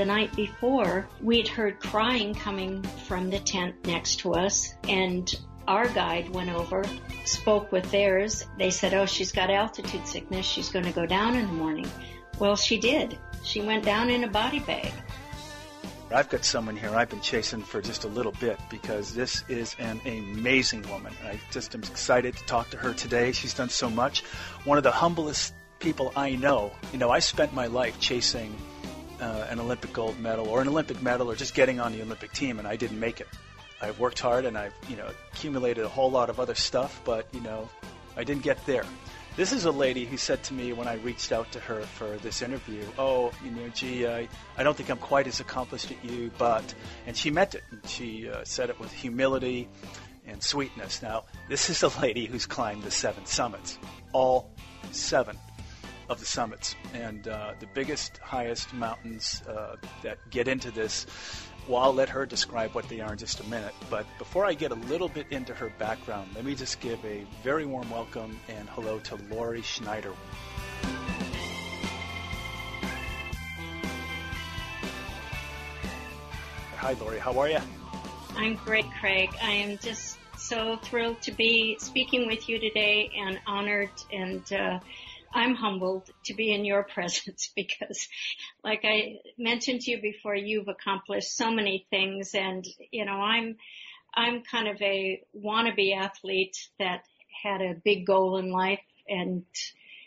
the night before, we'd heard crying coming from the tent next to us, and our guide went over, spoke with theirs. They said, oh, she's got altitude sickness. She's going to go down in the morning. Well, she did. She went down in a body bag. I've got someone here I've been chasing for just a little bit because this is an amazing woman. I just am excited to talk to her today. She's done so much. One of the humblest people I know. You know, I spent my life chasing an Olympic gold medal or an Olympic medal or just getting on the Olympic team, and I didn't make it. I've worked hard and I've, accumulated a whole lot of other stuff, but, I didn't get there. This is a lady who said to me when I reached out to her for this interview, oh, gee, I don't think I'm quite as accomplished at you, but, and she meant it. And she said it with humility and sweetness. Now, this is a lady who's climbed the 7 summits, all 7 of the summits. And the biggest, highest mountains that get into this, well, I'll let her describe what they are in just a minute. But before I get a little bit into her background, let me just give a very warm welcome and hello to Lori Schneider. Hi, Lori. How are you? I'm great, Craig. I am just so thrilled to be speaking with you today and honored, and I'm humbled to be in your presence because, like I mentioned to you before, you've accomplished so many things, and I'm kind of a wannabe athlete that had a big goal in life and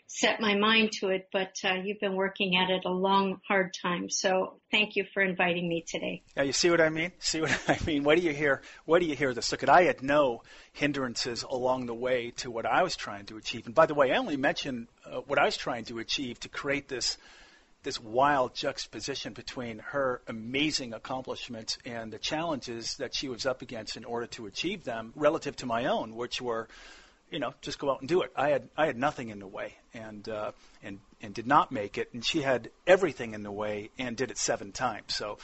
set my mind to it, but you've been working at it a long, hard time. So thank you for inviting me today. Now, you see what I mean? See what I mean? Why do you hear? Why do you hear this? Look, I had no hindrances along the way to what I was trying to achieve. And by the way, I only mentioned what I was trying to achieve to create this wild juxtaposition between her amazing accomplishments and the challenges that she was up against in order to achieve them relative to my own, which were, just go out and do it. I had nothing in the way, and did not make it. And she had everything in the way and did it 7 times. So,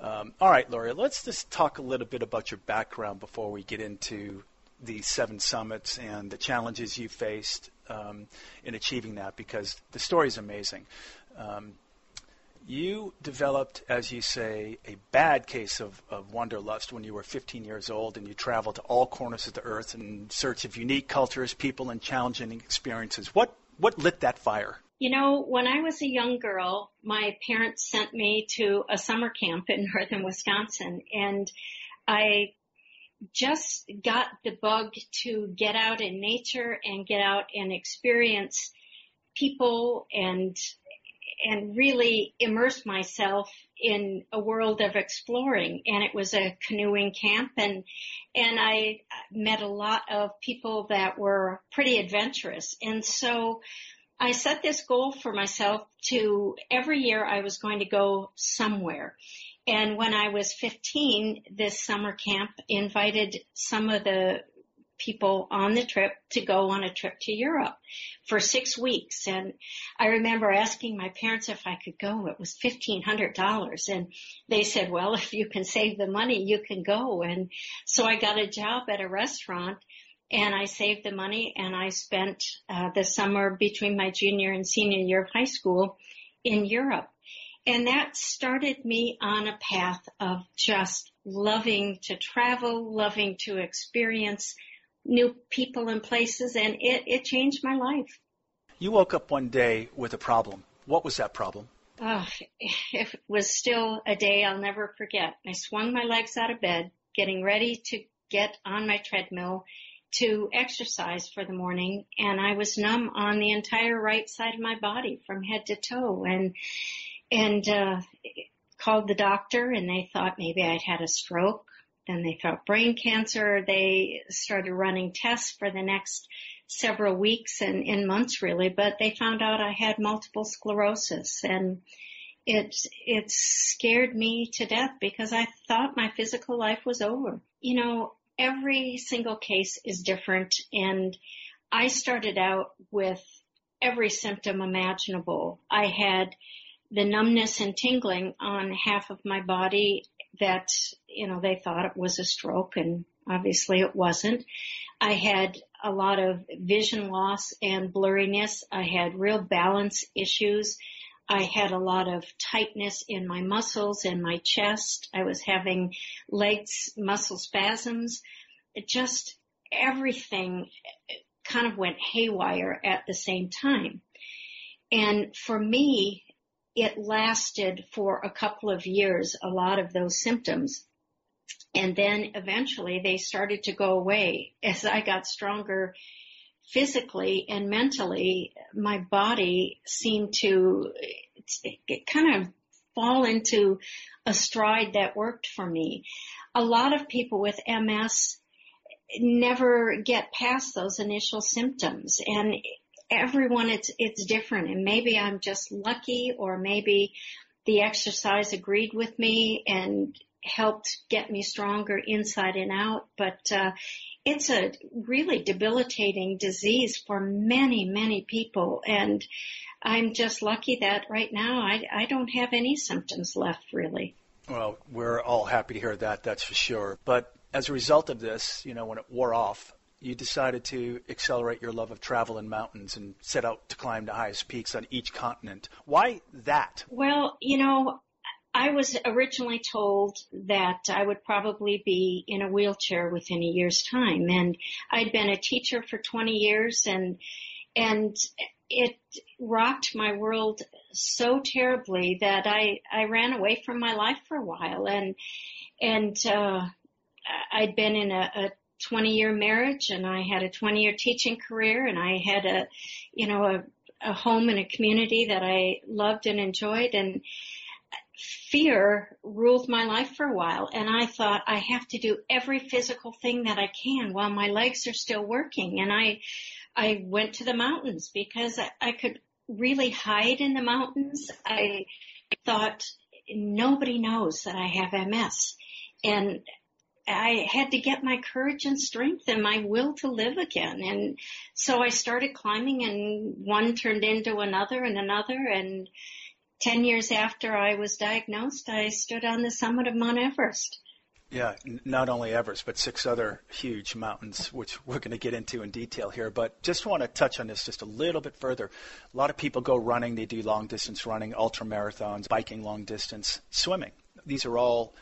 all right, Lori, let's just talk a little bit about your background before we get into the 7 summits and the challenges you faced in achieving that, because the story is amazing. You developed, as you say, a bad case of wanderlust when you were 15 years old, and you traveled to all corners of the earth in search of unique cultures, people, and challenging experiences. What lit that fire? When I was a young girl, my parents sent me to a summer camp in northern Wisconsin, and I just got the bug to get out in nature and get out and experience people and really immerse myself in a world of exploring. And it was a canoeing camp, and I met a lot of people that were pretty adventurous. And so I set this goal for myself to every year I was going to go somewhere. And when I was 15, this summer camp invited some of the people on the trip to go on a trip to Europe for 6 weeks. And I remember asking my parents if I could go. It was $1,500. And they said, well, if you can save the money, you can go. And so I got a job at a restaurant, and I saved the money, and I spent the summer between my junior and senior year of high school in Europe. And that started me on a path of just loving to travel, loving to experience new people and places, and it changed my life. You woke up one day with a problem. What was that problem? Oh, it was still a day I'll never forget. I swung my legs out of bed, getting ready to get on my treadmill to exercise for the morning, and I was numb on the entire right side of my body from head to toe, and called the doctor, and they thought maybe I'd had a stroke. Then they thought brain cancer. They started running tests for the next several weeks and months, really. But they found out I had multiple sclerosis, and it scared me to death because I thought my physical life was over. Every single case is different, and I started out with every symptom imaginable. I had the numbness and tingling on half of my body that, they thought it was a stroke, and obviously it wasn't. I had a lot of vision loss and blurriness. I had real balance issues. I had a lot of tightness in my muscles and my chest. I was having muscle spasms. It just everything kind of went haywire at the same time. And for me, it lasted for a couple of years, a lot of those symptoms. And then eventually they started to go away. As I got stronger physically and mentally, my body seemed to kind of fall into a stride that worked for me. A lot of people with MS never get past those initial symptoms, and everyone it's different. And maybe I'm just lucky, or maybe the exercise agreed with me and helped get me stronger inside and out, but it's a really debilitating disease for many, many people, and I'm just lucky that right now I don't have any symptoms left, really. Well, we're all happy to hear that, that's for sure. But as a result of this, you know, when it wore off, you decided to accelerate your love of travel and mountains and set out to climb the highest peaks on each continent. Why that? Well, you know, I was originally told that I would probably be in a wheelchair within a year's time. And I'd been a teacher for 20 years, and it rocked my world so terribly that I ran away from my life for a while. And I'd been in a 20-year marriage, and I had a 20-year teaching career, and I had a home and a community that I loved and enjoyed, and fear ruled my life for a while, and I thought I have to do every physical thing that I can while my legs are still working. And I went to the mountains because I could really hide in the mountains. I thought nobody knows that I have MS, and I had to get my courage and strength and my will to live again. And so I started climbing, and one turned into another and another, and 10 years after I was diagnosed, I stood on the summit of Mount Everest. Yeah, not only Everest, but 6 other huge mountains, which we're going to get into in detail here. But just want to touch on this just a little bit further. A lot of people go running. They do long-distance running, ultramarathons, biking long-distance, swimming. These are all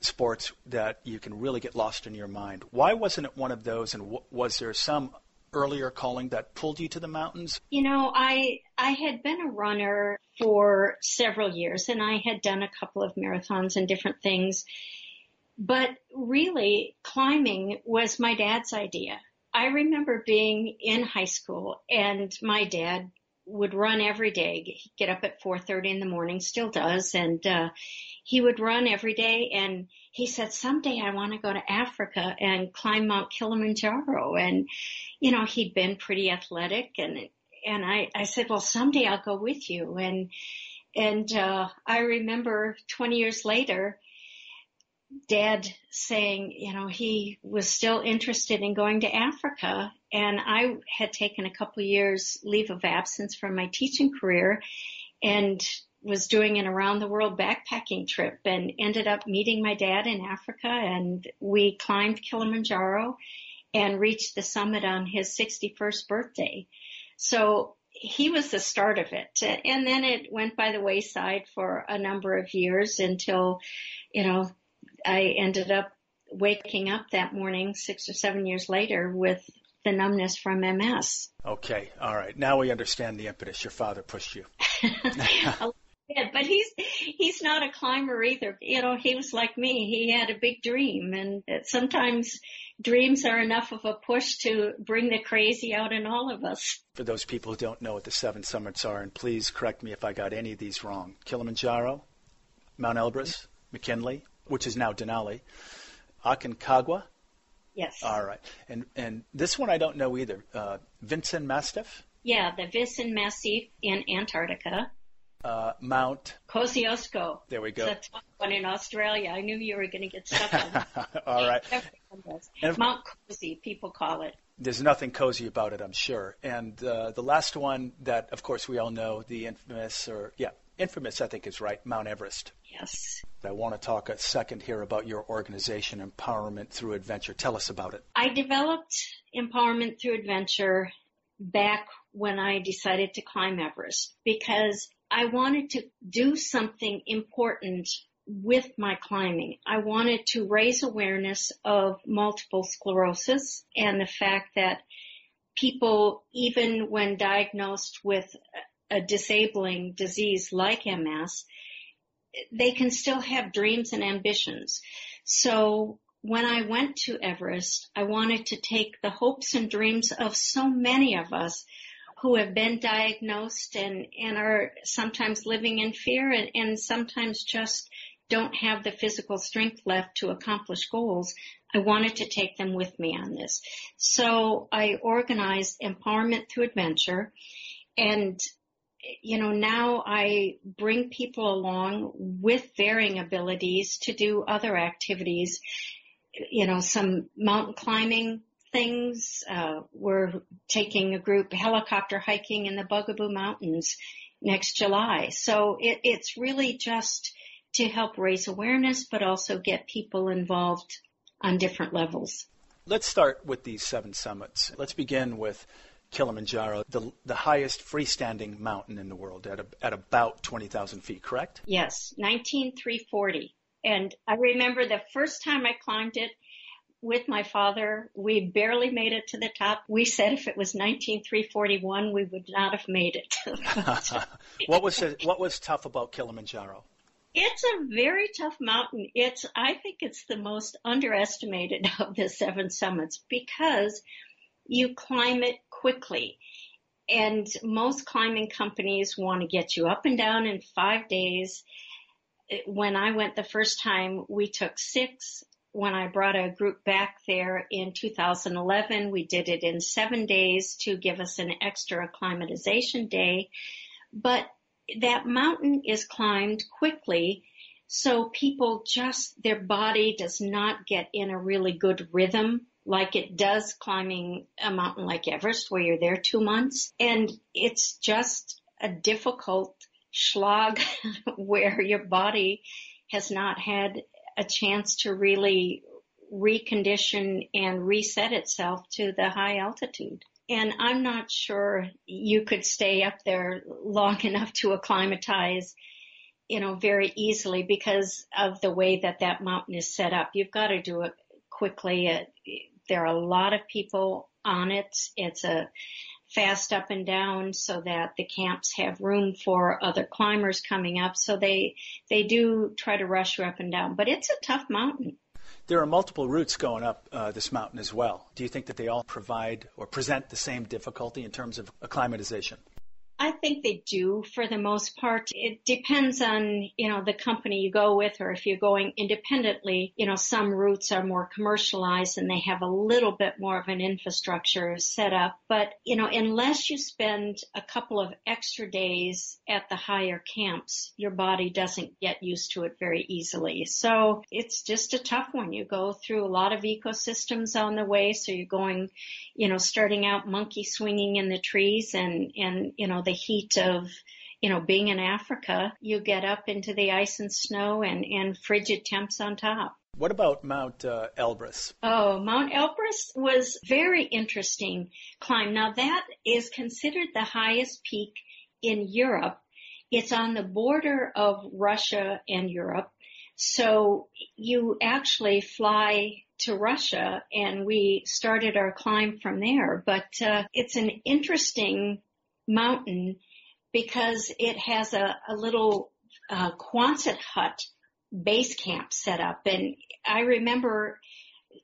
sports that you can really get lost in your mind. Why wasn't it one of those, and was there some earlier calling that pulled you to the mountains? You know, I had been a runner for several years, and I had done a couple of marathons and different things. But really, climbing was my dad's idea. I remember being in high school, and my dad would run every day. He'd get up at 4:30 in the morning, still does, and he would run every day, and he said, someday I want to go to Africa and climb Mount Kilimanjaro. And, you know, he'd been pretty athletic, and I said, well, someday I'll go with you. And I remember 20 years later, Dad saying, you know, he was still interested in going to Africa, and I had taken a couple years leave of absence from my teaching career and was doing an around-the-world backpacking trip, and ended up meeting my dad in Africa, and we climbed Kilimanjaro and reached the summit on his 61st birthday. So he was the start of it. And then it went by the wayside for a number of years until, you know, I ended up waking up that morning 6 or 7 years later with the numbness from MS. Okay. All right. Now we understand the impetus. Your father pushed you. Yeah, but he's not a climber either. You know, he was like me. He had a big dream, and sometimes dreams are enough of a push to bring the crazy out in all of us. For those people who don't know what the 7 summits are, and please correct me if I got any of these wrong, Kilimanjaro, Mount Elbrus, McKinley, which is now Denali, Aconcagua. Yes. All right. And this one I don't know either. Vinson Massif? Yeah, the Vinson Massif in Antarctica. Mount Kosciuszko. There we go. It's a top one in Australia. I knew you were going to get stuck on it. All right. Mount Cozy, people call it. There's nothing cozy about it, I'm sure. And the last one that, of course, we all know, the infamous, I think is right, Mount Everest. Yes. I want to talk a second here about your organization, Empowerment Through Adventure. Tell us about it. I developed Empowerment Through Adventure back when I decided to climb Everest, because I wanted to do something important with my climbing. I wanted to raise awareness of multiple sclerosis and the fact that people, even when diagnosed with a disabling disease like MS, they can still have dreams and ambitions. So when I went to Everest, I wanted to take the hopes and dreams of so many of us who have been diagnosed and are sometimes living in fear and sometimes just don't have the physical strength left to accomplish goals. I wanted to take them with me on this. So I organized Empowerment Through Adventure, and you know, now I bring people along with varying abilities to do other activities, you know, some mountain climbing things. We're taking a group helicopter hiking in the Bugaboo Mountains next July. So it's really just to help raise awareness, but also get people involved on different levels. Let's start with these 7 summits. Let's begin with Kilimanjaro, the highest freestanding mountain in the world at about 20,000 feet, correct? Yes, 19,340. And I remember the first time I climbed it with my father, we barely made it to the top. We said if it was 19,341, we would not have made it. What was tough about Kilimanjaro? It's a very tough mountain. I think it's the most underestimated of the 7 summits because you climb it quickly. And most climbing companies want to get you up and down in 5 days. When I went the first time, we took 6. When I brought a group back there in 2011, we did it in 7 days to give us an extra acclimatization day. But that mountain is climbed quickly, so people just, their body does not get in a really good rhythm like it does climbing a mountain like Everest where you're there 2 months. And it's just a difficult slog where your body has not had a chance to really recondition and reset itself to the high altitude. And I'm not sure you could stay up there long enough to acclimatize, you know, very easily because of the way that mountain is set up. You've got to do it quickly. There are a lot of people on it. It's a fast up and down so that the camps have room for other climbers coming up. So they do try to rush you up and down, but it's a tough mountain. There are multiple routes going up this mountain as well. Do you think that they all provide or present the same difficulty in terms of acclimatization? I think they do for the most part. It depends on, you know, the company you go with, or if you're going independently, you know, some routes are more commercialized and they have a little bit more of an infrastructure set up. But, you know, unless you spend a couple of extra days at the higher camps, your body doesn't get used to it very easily. So it's just a tough one. You go through a lot of ecosystems on the way. So you're going, you know, starting out monkey swinging in the trees and you know, the heat of, you know, being in Africa, you get up into the ice and snow and frigid temps on top. What about Mount Elbrus? Oh, Mount Elbrus was very interesting climb. Now that is considered the highest peak in Europe. It's on the border of Russia and Europe. So you actually fly to Russia and we started our climb from there. But it's an interesting mountain because it has a little Quonset hut base camp set up. And I remember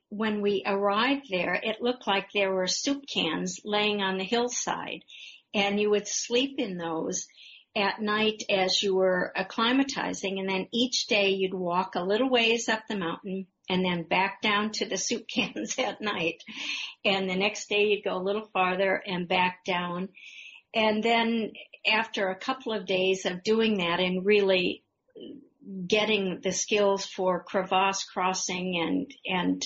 when we arrived there, it looked like there were soup cans laying on the hillside, and you would sleep in those at night as you were acclimatizing. And then each day you'd walk a little ways up the mountain and then back down to the soup cans at night. And the next day you'd go a little farther and back down. And then after a couple of days of doing that and really getting the skills for crevasse crossing and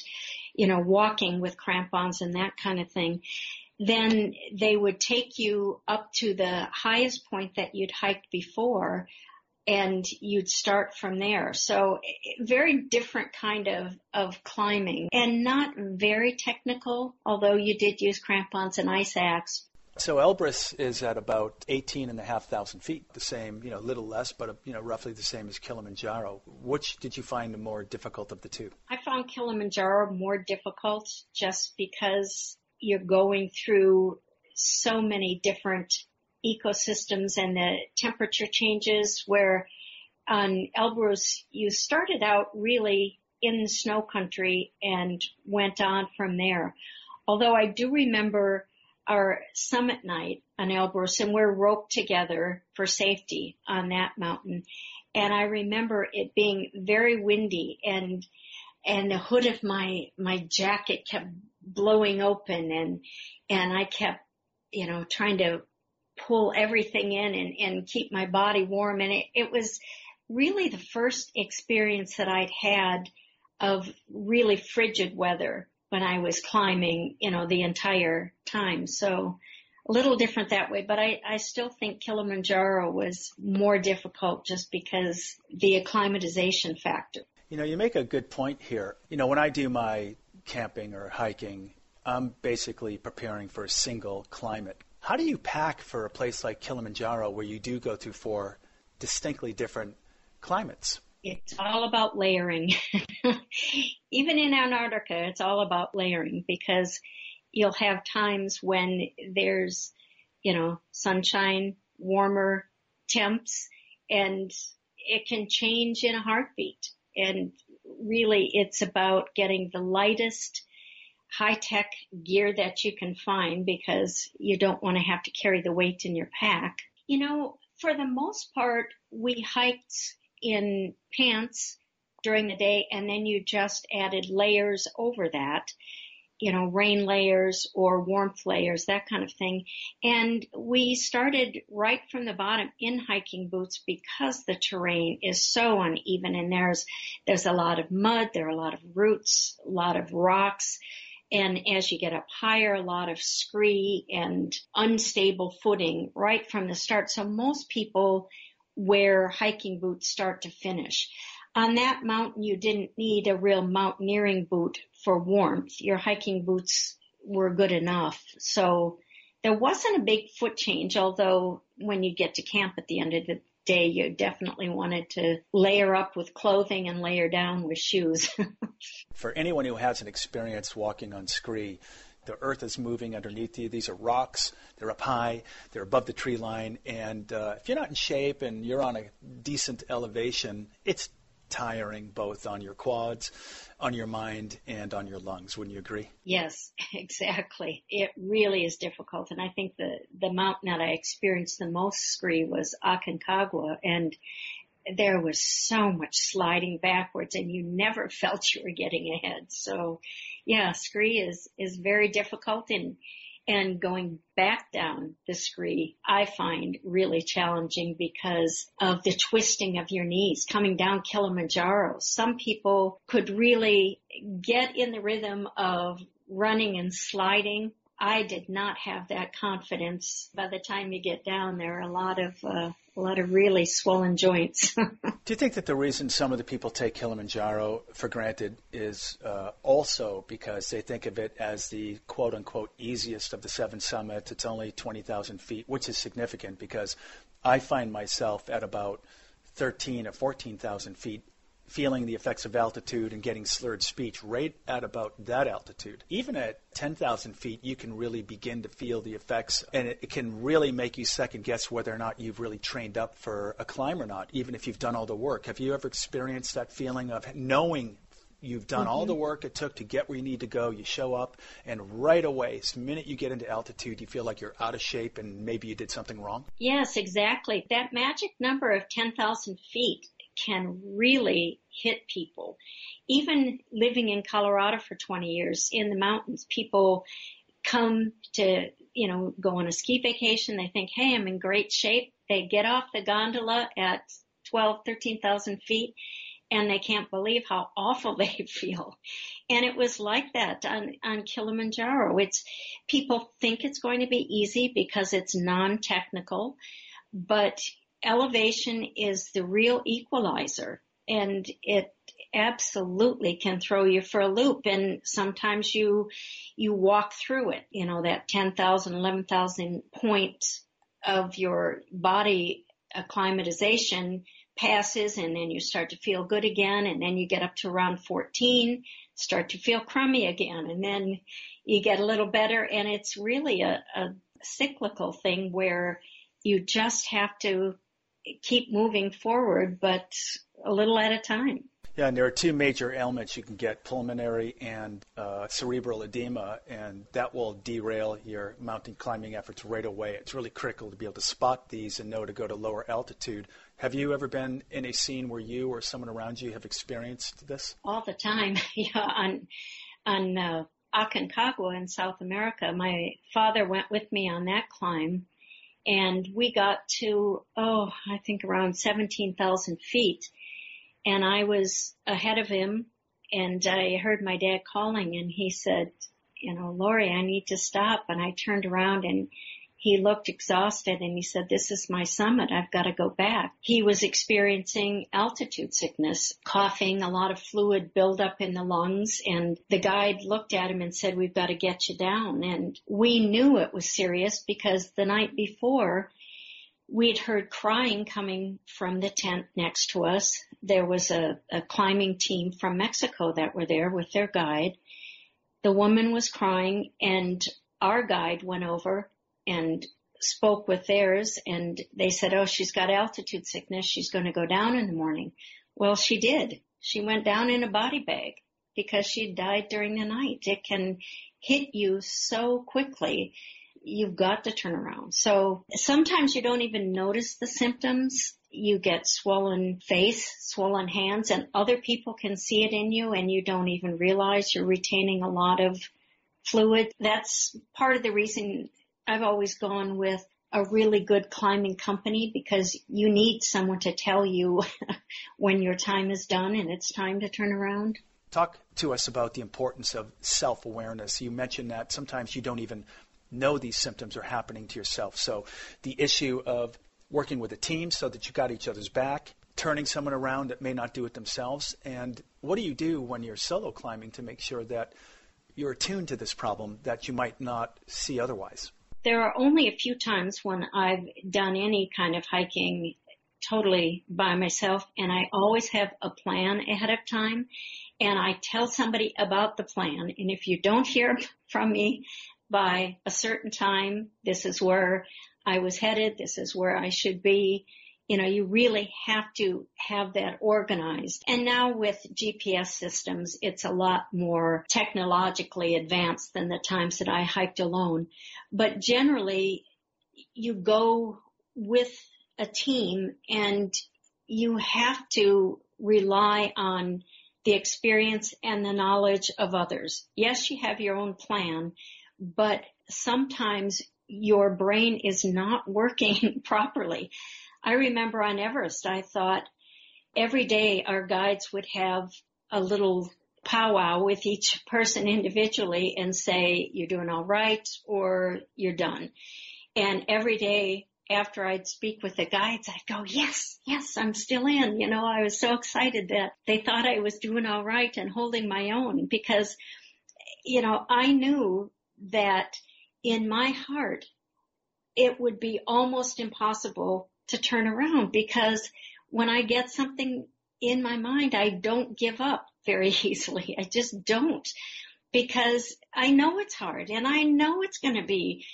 you know, walking with crampons and that kind of thing, then they would take you up to the highest point that you'd hiked before and you'd start from there. So very different kind of climbing and not very technical, although you did use crampons and ice axe. So Elbrus is at about 18,500 feet, the same, you know, a little less, but, you know, roughly the same as Kilimanjaro. Which did you find more difficult of the two? I found Kilimanjaro more difficult just because you're going through so many different ecosystems and the temperature changes, where on Elbrus, you started out really in the snow country and went on from there. Although I do remember our summit night on Elbrus, and we're roped together for safety on that mountain. And I remember it being very windy, and the hood of my jacket kept blowing open, and I kept, you know, trying to pull everything in and keep my body warm. And it was really the first experience that I'd had of really frigid weather when I was climbing, you know, the entire time. So a little different that way, but I still think Kilimanjaro was more difficult just because the acclimatization factor. You know, you make a good point here. You know, when I do my camping or hiking, I'm basically preparing for a single climate. How do you pack for a place like Kilimanjaro where you do go through four distinctly different climates? It's all about layering. Even in Antarctica, it's all about layering, because you'll have times when there's, you know, sunshine, warmer temps, and it can change in a heartbeat. And really, it's about getting the lightest high-tech gear that you can find, because you don't want to have to carry the weight in your pack. You know, for the most part, we hiked in pants during the day, and then you just added layers over that, you know, rain layers or warmth layers, that kind of thing. And we started right from the bottom in hiking boots, because the terrain is so uneven, and there's a lot of mud, there are a lot of roots, a lot of rocks, and as you get up higher, a lot of scree and unstable footing right from the start. So most people wear hiking boots start to finish. On that mountain, you didn't need a real mountaineering boot for warmth. Your hiking boots were good enough. So there wasn't a big foot change, although when you get to camp at the end of the day, you definitely wanted to layer up with clothing and layer down with shoes. For anyone who hasn't experienced walking on scree, the earth is moving underneath you. These are rocks. They're up high. They're above the tree line. And if you're not in shape and you're on a decent elevation, it's tiring both on your quads, on your mind, and on your lungs. Wouldn't you agree? Yes, exactly. It really is difficult. And I think the mountain that I experienced the most scree was Aconcagua. And there was so much sliding backwards, and you never felt you were getting ahead. So yeah, scree is very difficult, and going back down the scree, I find really challenging because of the twisting of your knees coming down Kilimanjaro. Some people could really get in the rhythm of running and sliding. I did not have that confidence. By the time you get down, there are a lot of really swollen joints. Do you think that the reason some of the people take Kilimanjaro for granted is also because they think of it as the quote-unquote easiest of the seven summits? It's only 20,000 feet, which is significant, because I find myself at about 13,000 or 14,000 feet feeling the effects of altitude and getting slurred speech right at about that altitude. Even at 10,000 feet, you can really begin to feel the effects, and it can really make you second guess whether or not you've really trained up for a climb or not, even if you've done all the work. Have you ever experienced that feeling of knowing you've done all the work it took to get where you need to go, you show up, and right away, the minute you get into altitude, you feel like you're out of shape and maybe you did something wrong? Yes, exactly. That magic number of 10,000 feet can really hit people. Even living in Colorado for 20 years in the mountains, people come to, you know, go on a ski vacation. They think, hey, I'm in great shape. They get off the gondola at 12, 13,000 feet, and they can't believe how awful they feel. And it was like that on Kilimanjaro. People think it's going to be easy because it's non-technical, but elevation is the real equalizer, and it absolutely can throw you for a loop. And sometimes you walk through it, you know, that 10,000, 11,000 point of your body acclimatization passes, and then you start to feel good again, and then you get up to around 14, start to feel crummy again, and then you get a little better. And it's really a cyclical thing where you just have to keep moving forward, but a little at a time. Yeah, and there are two major ailments you can get, pulmonary and cerebral edema, and that will derail your mountain climbing efforts right away. It's really critical to be able to spot these and know to go to lower altitude. Have you ever been in a scene where you or someone around you have experienced this? All the time. Yeah, on Aconcagua in South America, my father went with me on that climb, and we got to, I think around 17,000 feet. And I was ahead of him, and I heard my dad calling, and he said, you know, Lori, I need to stop. And I turned around, and he looked exhausted, and he said, this is my summit. I've got to go back. He was experiencing altitude sickness, coughing, a lot of fluid buildup in the lungs. And the guide looked at him and said, we've got to get you down. And we knew it was serious because the night before, we'd heard crying coming from the tent next to us. There was a climbing team from Mexico that were there with their guide. The woman was crying, and our guide went over and spoke with theirs, and they said, oh, she's got altitude sickness. She's going to go down in the morning. Well, she did. She went down in a body bag because she died during the night. It can hit you so quickly. You've got to turn around. So sometimes you don't even notice the symptoms. You get swollen face, swollen hands, and other people can see it in you, and you don't even realize you're retaining a lot of fluid. That's part of the reason I've always gone with a really good climbing company, because you need someone to tell you when your time is done and it's time to turn around. Talk to us about the importance of self-awareness. You mentioned that sometimes you don't even know these symptoms are happening to yourself. So the issue of working with a team so that you got each other's back, turning someone around that may not do it themselves. And what do you do when you're solo climbing to make sure that you're attuned to this problem that you might not see otherwise? There are only a few times when I've done any kind of hiking totally by myself, and I always have a plan ahead of time, and I tell somebody about the plan. And if you don't hear from me by a certain time, this is where I was headed, this is where I should be. You know, you really have to have that organized. And now with GPS systems, it's a lot more technologically advanced than the times that I hiked alone. But generally, you go with a team, and you have to rely on the experience and the knowledge of others. Yes, you have your own plan, but sometimes your brain is not working properly. I remember on Everest, I thought every day our guides would have a little powwow with each person individually and say, you're doing all right, or you're done. And every day after I'd speak with the guides, I'd go, yes, I'm still in. You know, I was so excited that they thought I was doing all right and holding my own, because, you know, I knew that in my heart, it would be almost impossible to turn around, because when I get something in my mind, I don't give up very easily. I just don't, because I know it's hard, and I know it's going to be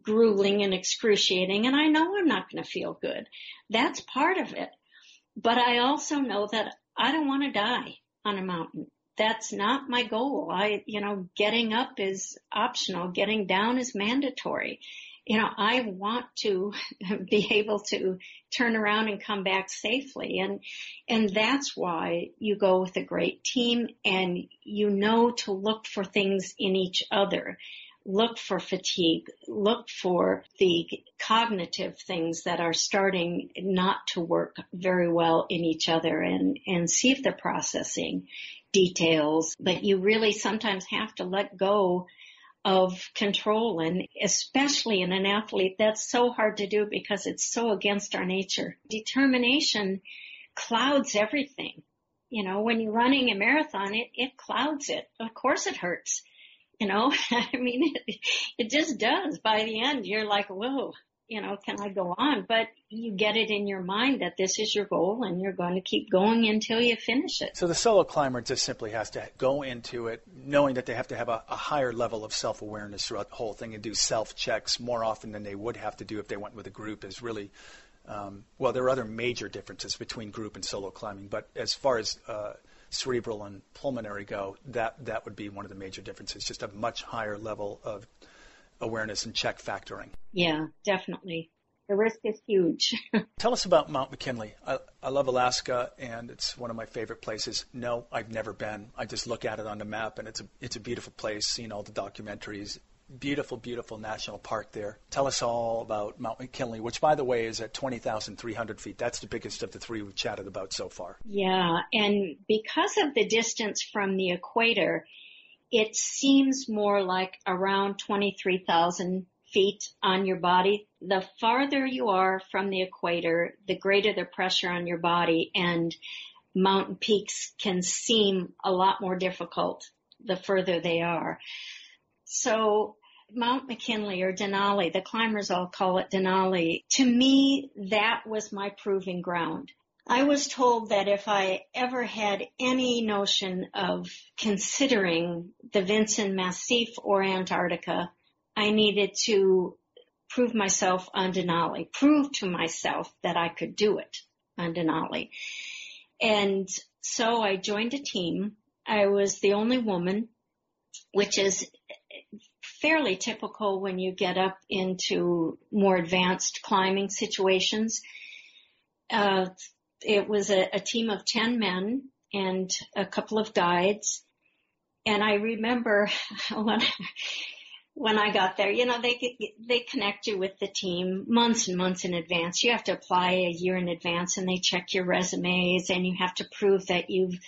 grueling and excruciating, and I know I'm not going to feel good. That's part of it. But I also know that I don't want to die on a mountain. That's not my goal. Getting up is optional. Getting down is mandatory. You know, I want to be able to turn around and come back safely. And that's why you go with a great team, and you know to look for things in each other. Look for fatigue. Look for the cognitive things that are starting not to work very well in each other, and see if they're processing details. But you really sometimes have to let go of control, and especially in an athlete, that's so hard to do because it's so against our nature. Determination clouds everything. You know, when you're running a marathon, it clouds it. Of course it hurts. You know, I mean, it just does. By the end, you're like, whoa, you know, can I go on? But you get it in your mind that this is your goal and you're going to keep going until you finish it. So the solo climber just simply has to go into it knowing that they have to have a higher level of self-awareness throughout the whole thing and do self-checks more often than they would have to do if they went with a group. Is really, well, there are other major differences between group and solo climbing, but as far as cerebral and pulmonary go, that would be one of the major differences, just a much higher level of awareness and check factoring. Yeah, definitely. The risk is huge. Tell us about Mount McKinley. I love Alaska, and it's one of my favorite places. No, I've never been. I just look at it on the map, and it's a beautiful place, seen all the documentaries. Beautiful, beautiful national park there. Tell us all about Mount McKinley, which, by the way, is at 20,300 feet. That's the biggest of the three we've chatted about so far. Yeah, and because of the distance from the equator, it seems more like around 23,000 feet on your body. The farther you are from the equator, the greater the pressure on your body, and mountain peaks can seem a lot more difficult the further they are. So Mount McKinley, or Denali, the climbers all call it Denali. To me, that was my proving ground. I was told that if I ever had any notion of considering the Vinson Massif or Antarctica, I needed to prove myself on Denali, prove to myself that I could do it on Denali. And so I joined a team. I was the only woman, which is fairly typical when you get up into more advanced climbing situations. It was a team of 10 men and a couple of guides. And I remember when I got there, you know, they connect you with the team months and months in advance. You have to apply a year in advance, and they check your resumes, and you have to prove that you've,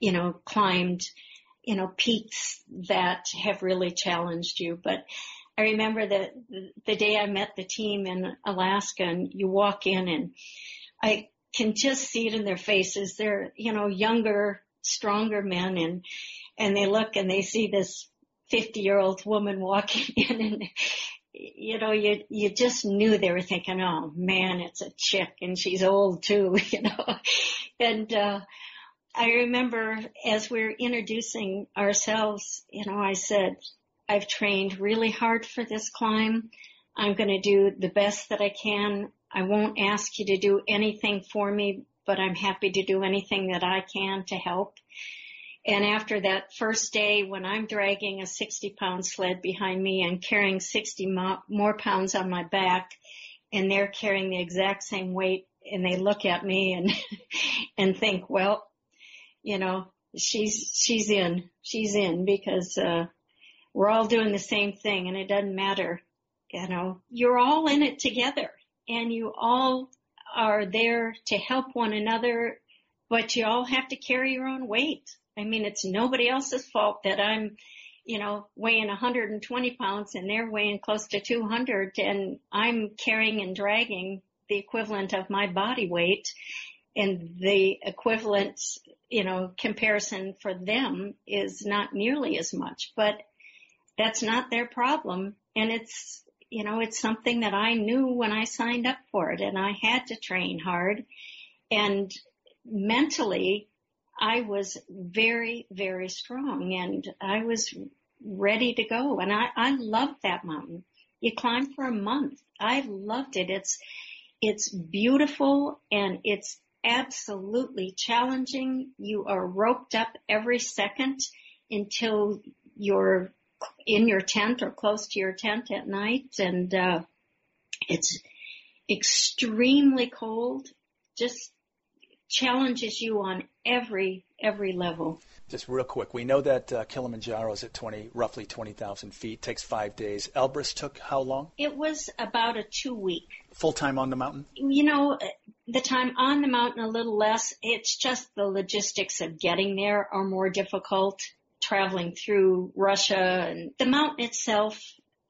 you know, climbed, you know, peaks that have really challenged you. But I remember the day I met the team in Alaska, and you walk in, and I can just see it in their faces. They're, you know, younger, stronger men, and they look and they see this 50-year-old woman walking in, and you know, you just knew they were thinking, oh man, it's a chick and she's old too, you know. And I remember as we were introducing ourselves, you know, I said, I've trained really hard for this climb. I'm going to do the best that I can. I won't ask you to do anything for me, but I'm happy to do anything that I can to help. And after that first day, when I'm dragging a 60-pound sled behind me and carrying 60 more pounds on my back, and they're carrying the exact same weight, and they look at me and think, well, you know, she's in because, we're all doing the same thing, and it doesn't matter. You know, you're all in it together, and you all are there to help one another, but you all have to carry your own weight. I mean, it's nobody else's fault that I'm, you know, weighing 120 pounds and they're weighing close to 200, and I'm carrying and dragging the equivalent of my body weight, and the equivalent, you know, comparison for them is not nearly as much, but that's not their problem. And it's, you know, it's something that I knew when I signed up for it, and I had to train hard. And mentally, I was very, very strong, and I was ready to go. And I loved that mountain. You climb for a month. I loved it. It's beautiful, and it's absolutely challenging. You are roped up every second until you're in your tent or close to your tent at night. And it's extremely cold, just challenges you on every level. Just real quick, we know that Kilimanjaro is at roughly 20,000 feet, takes 5 days. Elbrus took how long? It was about a 2-week. Full time on the mountain? You know, the time on the mountain a little less. It's just the logistics of getting there are more difficult, traveling through Russia. And the mountain itself,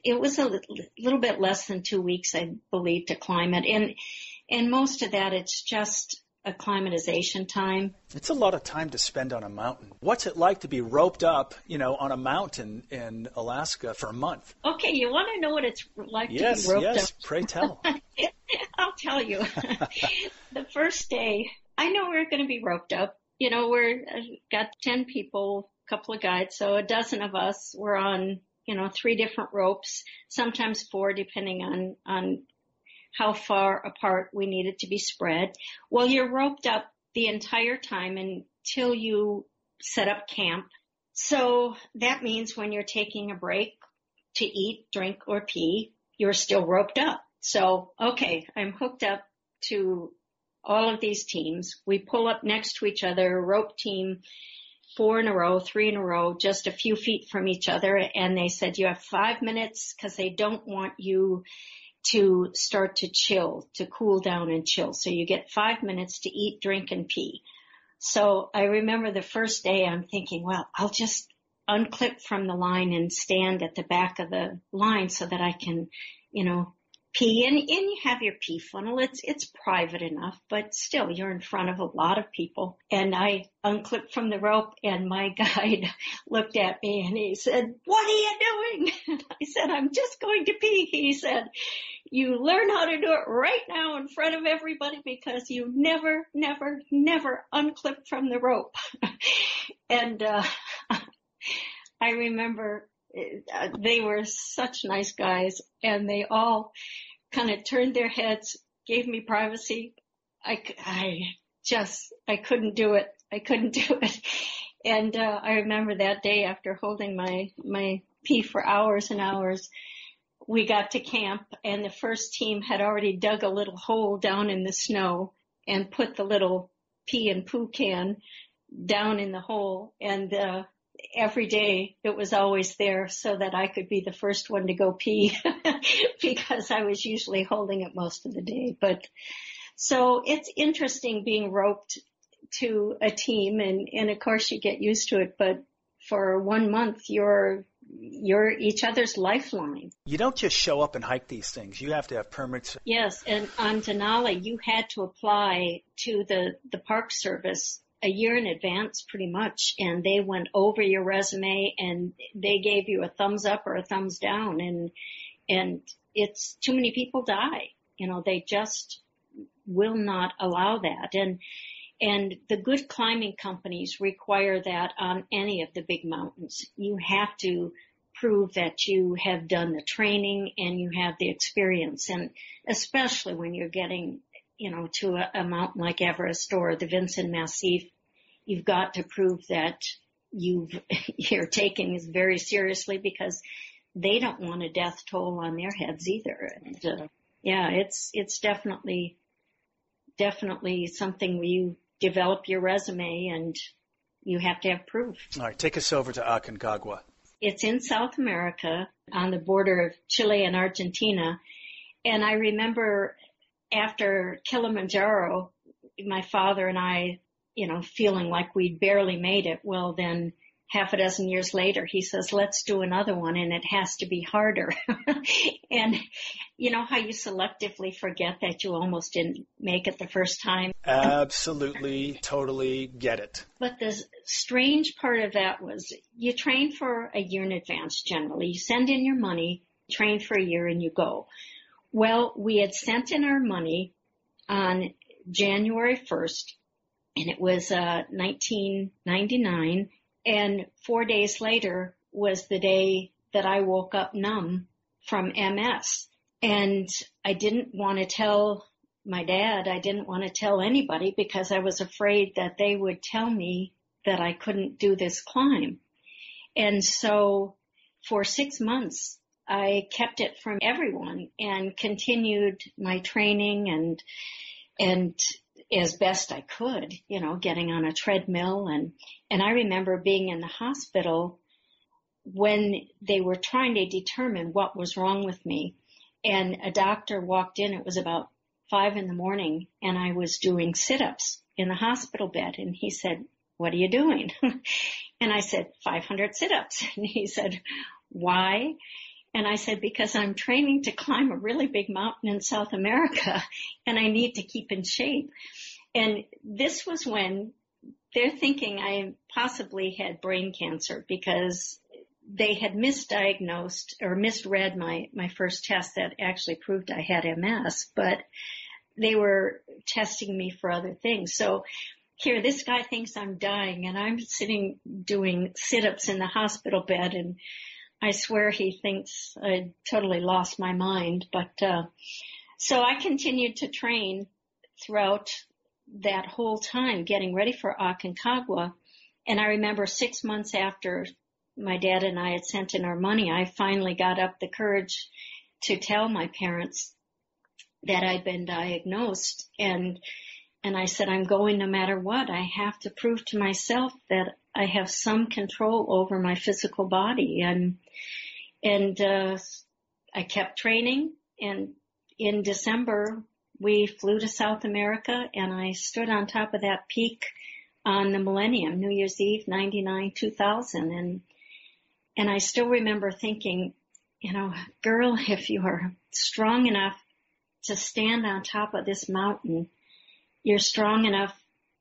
it was a little bit less than 2 weeks, I believe, to climb it. And most of that, it's just acclimatization time. It's a lot of time to spend on a mountain. What's it like to be roped up, on a mountain in Alaska for a month? Okay, you want to know what it's like to be roped up? Yes, pray tell. I'll tell you. The first day, I know we're going to be roped up. We're got 10 people, a couple of guides, so a dozen of us were on, 3 different ropes, sometimes 4, depending on how far apart we needed to be spread. Well, you're roped up the entire time until you set up camp. So that means when you're taking a break to eat, drink, or pee, you're still roped up. So, okay, I'm hooked up to all of these teams. We pull up next to each other, rope team, 4 in a row, 3 in a row, just a few feet from each other. And they said, you have 5 minutes because they don't want you to start to chill, to cool down and chill. So you get 5 minutes to eat, drink, and pee. So I remember the first day I'm thinking, well, I'll just unclip from the line and stand at the back of the line so that I can, pee. And you have your pee funnel. It's private enough, but still you're in front of a lot of people. And I unclipped from the rope and my guide looked at me and he said, "What are you doing?" And I said, "I'm just going to pee." He said, "You learn how to do it right now in front of everybody because you never, never, never unclip from the rope." And I remember they were such nice guys, and they all kind of turned their heads, gave me privacy. I couldn't do it. And I remember that day after holding my pee for hours and hours, we got to camp, and the first team had already dug a little hole down in the snow and put the little pee and poo can down in the hole, and every day it was always there so that I could be the first one to go pee because I was usually holding it most of the day. But so it's interesting being roped to a team, and of course you get used to it, but for 1 month you're each other's lifeline. You don't just show up and hike these things. You have to have permits. Yes, and on Denali you had to apply to the park service a year in advance pretty much, and they went over your resume and they gave you a thumbs up or a thumbs down, and it's too many people die. They just will not allow that. And the good climbing companies require that on any of the big mountains. You have to prove that you have done the training and you have the experience, and especially when you're getting to a mountain like Everest or the Vinson Massif, you've got to prove that you're taking this very seriously because they don't want a death toll on their heads either. And, it's definitely something where you develop your resume and you have to have proof. All right, take us over to Aconcagua. It's in South America on the border of Chile and Argentina, and I remember after Kilimanjaro, my father and I, feeling like we'd barely made it. Well, then half a dozen years later, he says, "Let's do another one, and it has to be harder." And you know how you selectively forget that you almost didn't make it the first time? Absolutely, totally get it. But the strange part of that was you train for a year in advance generally. You send in your money, train for a year, and you go. Well, we had sent in our money on January 1st, and it was 1999, and 4 days later was the day that I woke up numb from MS. And I didn't want to tell my dad, I didn't want to tell anybody because I was afraid that they would tell me that I couldn't do this climb. And so for 6 months, I kept it from everyone and continued my training and as best I could, getting on a treadmill. And I remember being in the hospital when they were trying to determine what was wrong with me. And a doctor walked in. It was about 5 a.m, and I was doing sit-ups in the hospital bed. And he said, "What are you doing?" And I said, 500 sit-ups. And he said, "Why?" And I said, "Because I'm training to climb a really big mountain in South America, and I need to keep in shape." And this was when they're thinking I possibly had brain cancer because they had misdiagnosed or misread my first test that actually proved I had MS, but they were testing me for other things. So here, this guy thinks I'm dying, and I'm sitting doing sit-ups in the hospital bed, and I swear he thinks I totally lost my mind. But so I continued to train throughout that whole time, getting ready for Aconcagua. And I remember 6 months after my dad and I had sent in our money, I finally got up the courage to tell my parents that I'd been diagnosed. And I said, I'm going no matter what. I have to prove to myself that I have some control over my physical body. And I kept training. And in December, we flew to South America, and I stood on top of that peak on the millennium, New Year's Eve, 99, 2000. And I still remember thinking, you know, girl, if you are strong enough to stand on top of this mountain, you're strong enough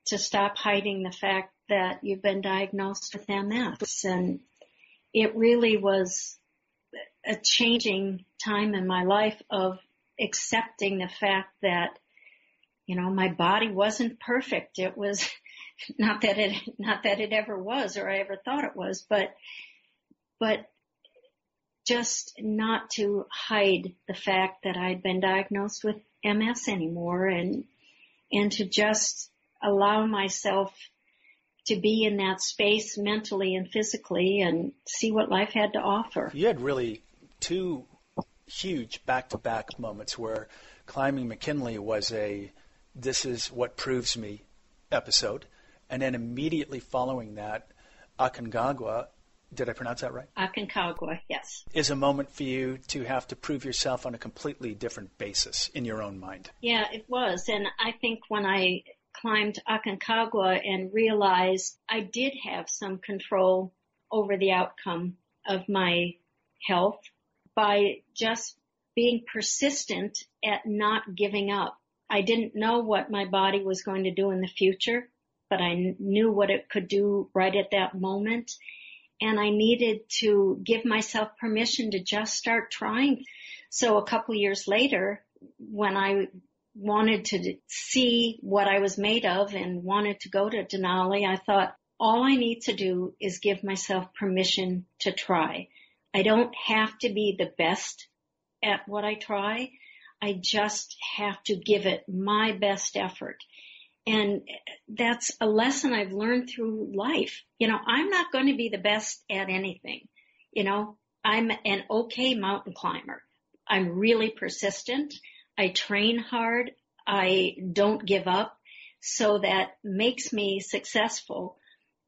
to stop hiding the fact that you've been diagnosed with MS. And it really was a changing time in my life of accepting the fact that, you know, my body wasn't perfect. It was not that it ever was or I ever thought it was, but just not to hide the fact that I'd been diagnosed with MS anymore, and to just allow myself to be in that space mentally and physically and see what life had to offer. You had really two huge back-to-back moments where climbing McKinley was a this is what proves me episode, and then immediately following that, Aconcagua, did I pronounce that right? Aconcagua, yes. Is a moment for you to have to prove yourself on a completely different basis in your own mind. Yeah, it was. And I think when I climbed Aconcagua and realized I did have some control over the outcome of my health by just being persistent at not giving up. I didn't know what my body was going to do in the future, but I knew what it could do right at that moment. And I needed to give myself permission to just start trying. So a couple years later, when I wanted to see what I was made of and wanted to go to Denali, I thought, all I need to do is give myself permission to try. I don't have to be the best at what I try. I just have to give it my best effort. And that's a lesson I've learned through life. You know, I'm not going to be the best at anything. You know, I'm an okay mountain climber. I'm really persistent. I train hard. I don't give up. So that makes me successful.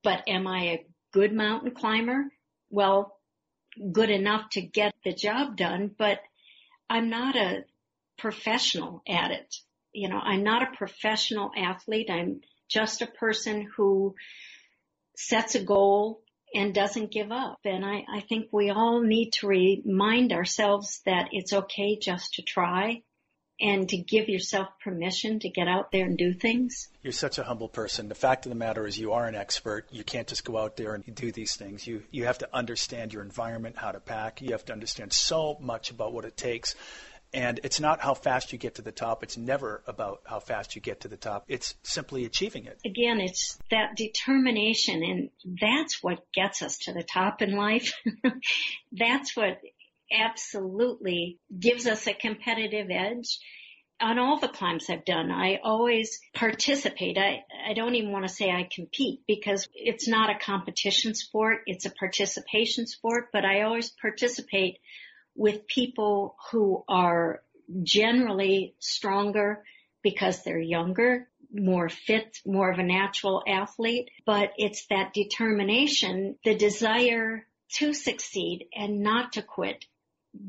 But am I a good mountain climber? Well, good enough to get the job done, but I'm not a professional at it. You know, I'm not a professional athlete. I'm just a person who sets a goal and doesn't give up. And I think we all need to remind ourselves that it's okay just to try and to give yourself permission to get out there and do things. You're such a humble person. The fact of the matter is you are an expert. You can't just go out there and do these things. You have to understand your environment, how to pack. You have to understand so much about what it takes. And it's not how fast you get to the top. It's never about how fast you get to the top. It's simply achieving it. Again, it's that determination, and that's what gets us to the top in life. That's what absolutely gives us a competitive edge. On all the climbs I've done, I always participate. I don't even want to say I compete, because it's not a competition sport. It's a participation sport, but I always participate with people who are generally stronger because they're younger, more fit, more of a natural athlete. But it's that determination, the desire to succeed and not to quit,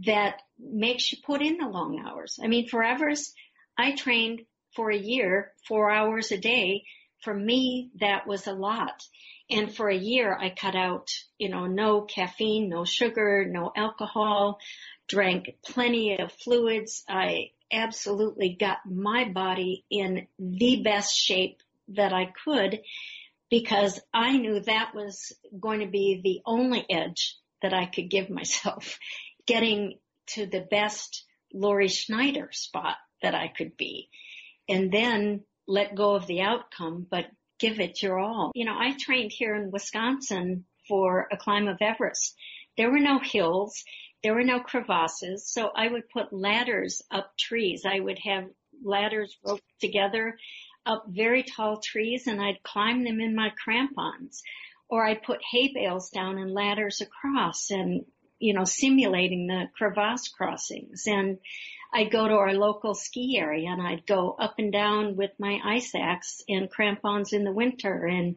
that makes you put in the long hours. I mean, for Everest, I trained for a year, 4 hours a day. For me, that was a lot. And for a year, I cut out, you know, no caffeine, no sugar, no alcohol, drank plenty of fluids. I absolutely got my body in the best shape that I could, because I knew that was going to be the only edge that I could give myself, getting to the best Lori Schneider spot that I could be, and then let go of the outcome, but give it your all. You know, I trained here in Wisconsin for a climb of Everest. There were no hills. There were no crevasses. So I would put ladders up trees. I would have ladders roped together up very tall trees, and I'd climb them in my crampons. Or I'd put hay bales down and ladders across, and, you know, simulating the crevasse crossings. And I'd go to our local ski area, and I'd go up and down with my ice axe and crampons in the winter and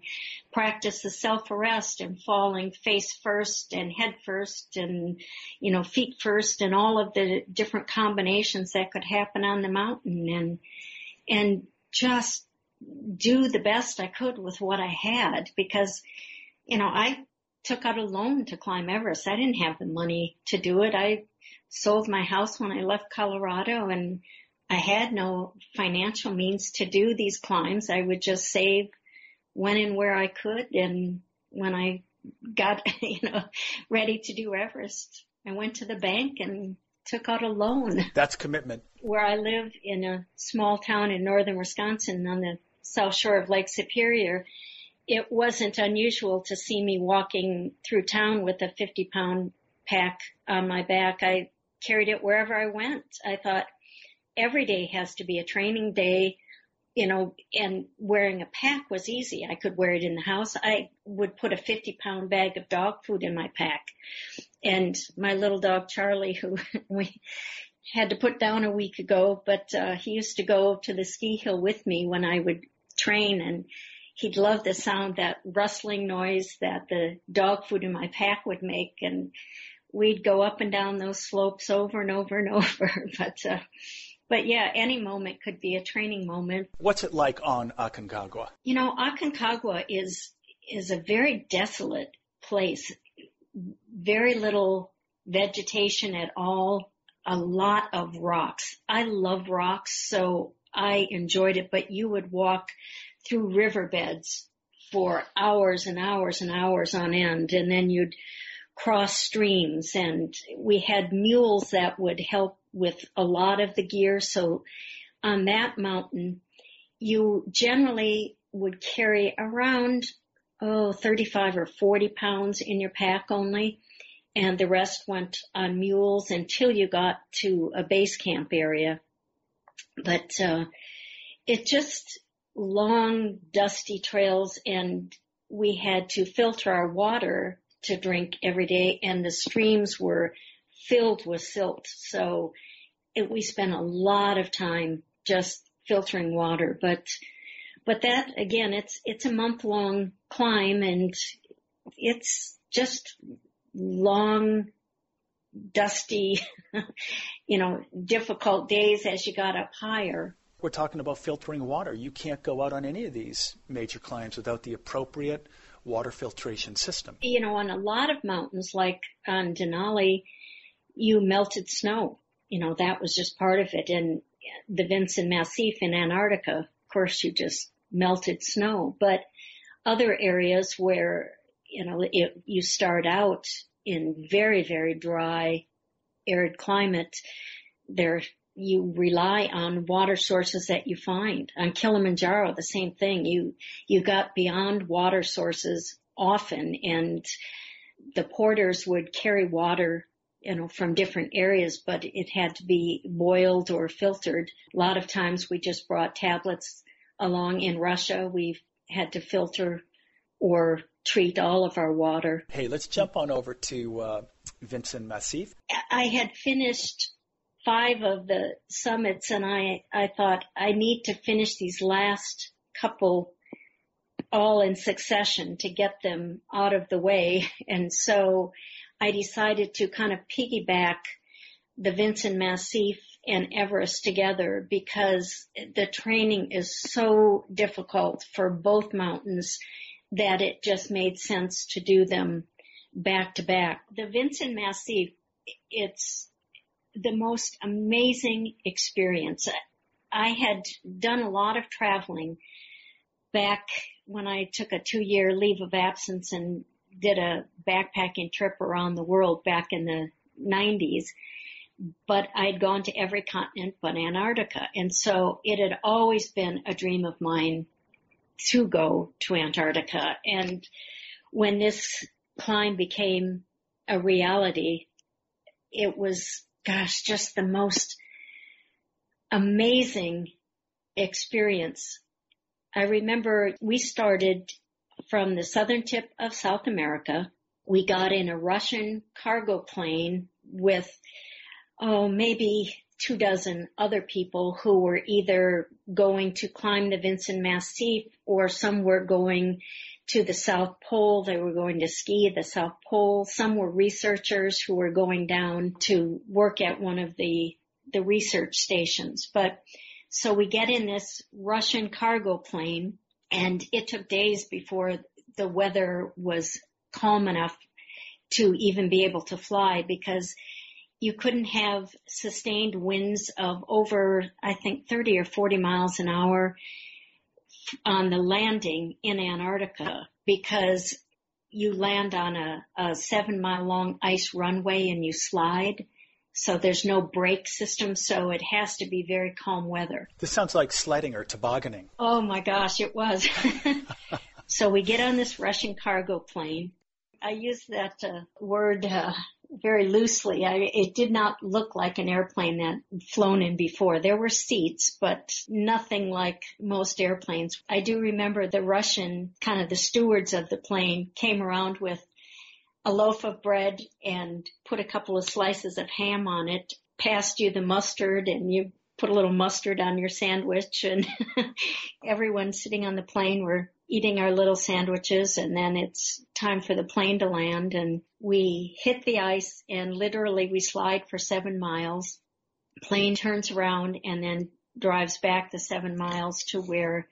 practice the self-arrest and falling face first and head first and, you know, feet first and all of the different combinations that could happen on the mountain, and just do the best I could with what I had, because, you know, I took out a loan to climb Everest. I didn't have the money to do it. I sold my house when I left Colorado, and I had no financial means to do these climbs. I would just save when and where I could, and when I got, you know, ready to do Everest, I went to the bank and took out a loan. That's commitment. Where I live in a small town in northern Wisconsin on the south shore of Lake Superior, it wasn't unusual to see me walking through town with a 50-pound pack on my back. I carried it wherever I went. I thought every day has to be a training day, you know, and wearing a pack was easy. I could wear it in the house. I would put a 50-pound bag of dog food in my pack. And my little dog, Charlie, who we had to put down a week ago, but he used to go to the ski hill with me when I would train, and he'd love the sound, that rustling noise that the dog food in my pack would make. And we'd go up and down those slopes over and over and over. But yeah, any moment could be a training moment. What's it like on Aconcagua? You know, Aconcagua is a very desolate place. Very little vegetation at all. A lot of rocks. I love rocks, so I enjoyed it. But you would walk through riverbeds for hours and hours and hours on end, and then you'd cross streams, and we had mules that would help with a lot of the gear. So on that mountain, you generally would carry around 35 or 40 pounds in your pack only, and the rest went on mules until you got to a base camp area. But it just long, dusty trails, and we had to filter our water to drink every day, and the streams were filled with silt. So we spent a lot of time just filtering water. But that, again, it's a month-long climb, and it's just long, dusty, you know, difficult days as you got up higher. We're talking about filtering water. You can't go out on any of these major climbs without the appropriate water filtration system. You know, on a lot of mountains, like on Denali, you melted snow. You know, that was just part of it. And the Vinson Massif in Antarctica, of course, you just melted snow. But other areas where, you know, you start out in very, very dry, arid climate, you rely on water sources that you find. On Kilimanjaro, the same thing. You got beyond water sources often, and the porters would carry water, you know, from different areas, but it had to be boiled or filtered. A lot of times we just brought tablets along. In Russia, we've had to filter or treat all of our water. Hey, let's jump on over to Vinson Massif. I had finished 5 of the summits, and I thought, I need to finish these last couple all in succession to get them out of the way. And so I decided to kind of piggyback the Vinson Massif and Everest together, because the training is so difficult for both mountains that it just made sense to do them back to back. The Vinson Massif, it's the most amazing experience. I had done a lot of traveling back when I took a 2-year leave of absence and did a backpacking trip around the world back in the 90s. But I'd gone to every continent but Antarctica. And so it had always been a dream of mine to go to Antarctica. And when this climb became a reality, it was, gosh, just the most amazing experience. I remember we started from the southern tip of South America. We got in a Russian cargo plane with maybe 24 other people who were either going to climb the Vinson Massif or some were going to the South Pole. They were going to ski the South Pole. Some were researchers who were going down to work at one of the research stations. But so we get in this Russian cargo plane, and it took days before the weather was calm enough to even be able to fly, because you couldn't have sustained winds of over, I think, 30 or 40 miles an hour on the landing in Antarctica, because you land on a 7-mile-long ice runway and you slide. So there's no brake system, so it has to be very calm weather. This sounds like sledding or tobogganing. Oh, my gosh, it was. So we get on this Russian cargo plane. I use that word very loosely. It did not look like an airplane that I'd flown in before. There were seats, but nothing like most airplanes. I do remember the Russian, kind of the stewards of the plane, came around with a loaf of bread and put a couple of slices of ham on it, passed you the mustard, and you put a little mustard on your sandwich, and everyone sitting on the plane were eating our little sandwiches, and then it's time for the plane to land, and we hit the ice, and literally we slide for 7 miles. Plane turns around and then drives back the 7 miles to where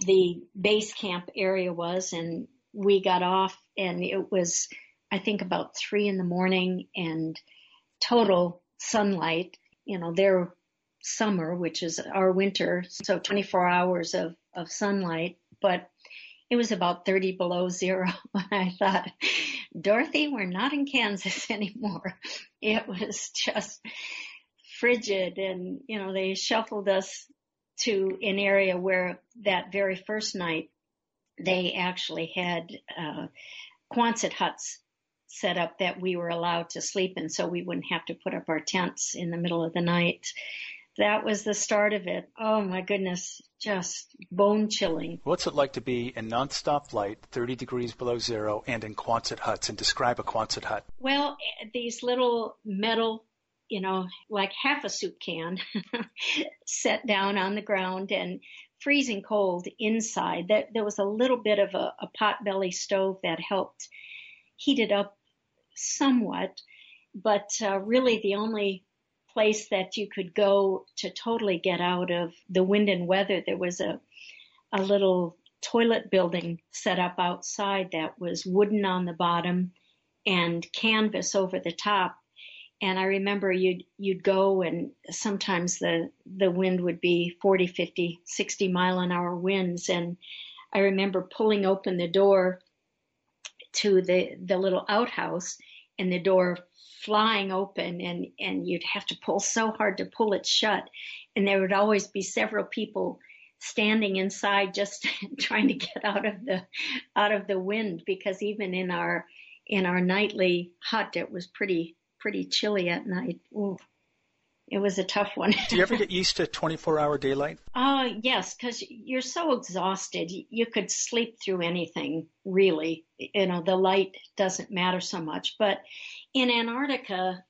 the base camp area was, and we got off, and it was, I think, about 3 a.m. and total sunlight, you know, their summer, which is our winter. So 24 hours of sunlight, but it was about 30 below zero. And I thought, Dorothy, we're not in Kansas anymore. It was just frigid. And, you know, they shuffled us to an area where that very first night they actually had, Quonset huts set up that we were allowed to sleep in, so we wouldn't have to put up our tents in the middle of the night. That was the start of it. Oh, my goodness, just bone-chilling. What's it like to be in nonstop light, 30 degrees below zero, and in Quonset huts? And describe a Quonset hut. Well, these little metal, you know, like half a soup can, set down on the ground and freezing cold inside. There was a little bit of a pot-belly stove that helped heat it up somewhat, but really the only place that you could go to totally get out of the wind and weather, there was a little toilet building set up outside that was wooden on the bottom and canvas over the top. And I remember you'd go, and sometimes the wind would be 40, 50, 60 mile an hour winds. And I remember pulling open the door to the little outhouse, and the door flying open, and you'd have to pull so hard to pull it shut. And there would always be several people standing inside just trying to get out of the wind, because even in our nightly hut, it was pretty chilly at night. Ooh, it was a tough one. Do you ever get used to 24-hour daylight? Yes, because you're so exhausted. You could sleep through anything, really. You know, the light doesn't matter so much. But in Antarctica,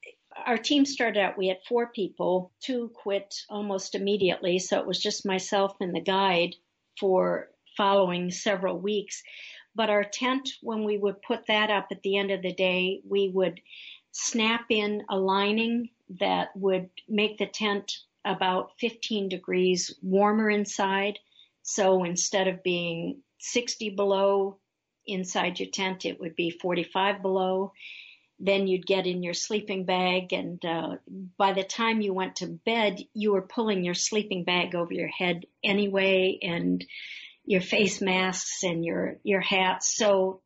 our team started out, we had 4 people. 2 quit almost immediately, so it was just myself and the guide for following several weeks. But our tent, when we would put that up at the end of the day, we would snap in a lining that would make the tent about 15 degrees warmer inside. So instead of being 60 below inside your tent, it would be 45 below. then you'd get in your sleeping bag, and by the time you went to bed, you were pulling your sleeping bag over your head anyway, and your face masks and your hats. So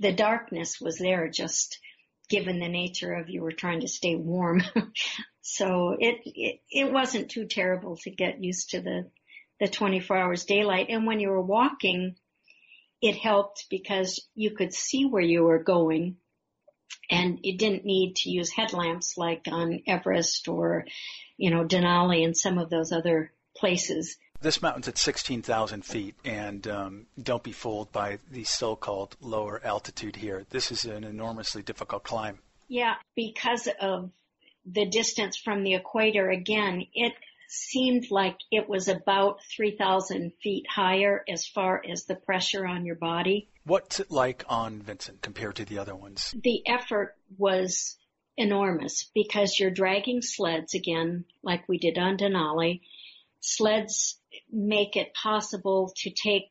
the darkness was there, just given the nature of you were trying to stay warm. So it wasn't too terrible to get used to the 24 hours daylight. And when you were walking, it helped because you could see where you were going, and it didn't need to use headlamps like on Everest or, Denali and some of those other places. This mountain's at 16,000 feet, and don't be fooled by the so-called lower altitude here. This is an enormously difficult climb. Yeah, because of the distance from the equator, again, it seemed like it was about 3,000 feet higher as far as the pressure on your body. What's it like on Vinson compared to the other ones? The effort was enormous because you're dragging sleds again, like we did on Denali. Sleds make it possible to take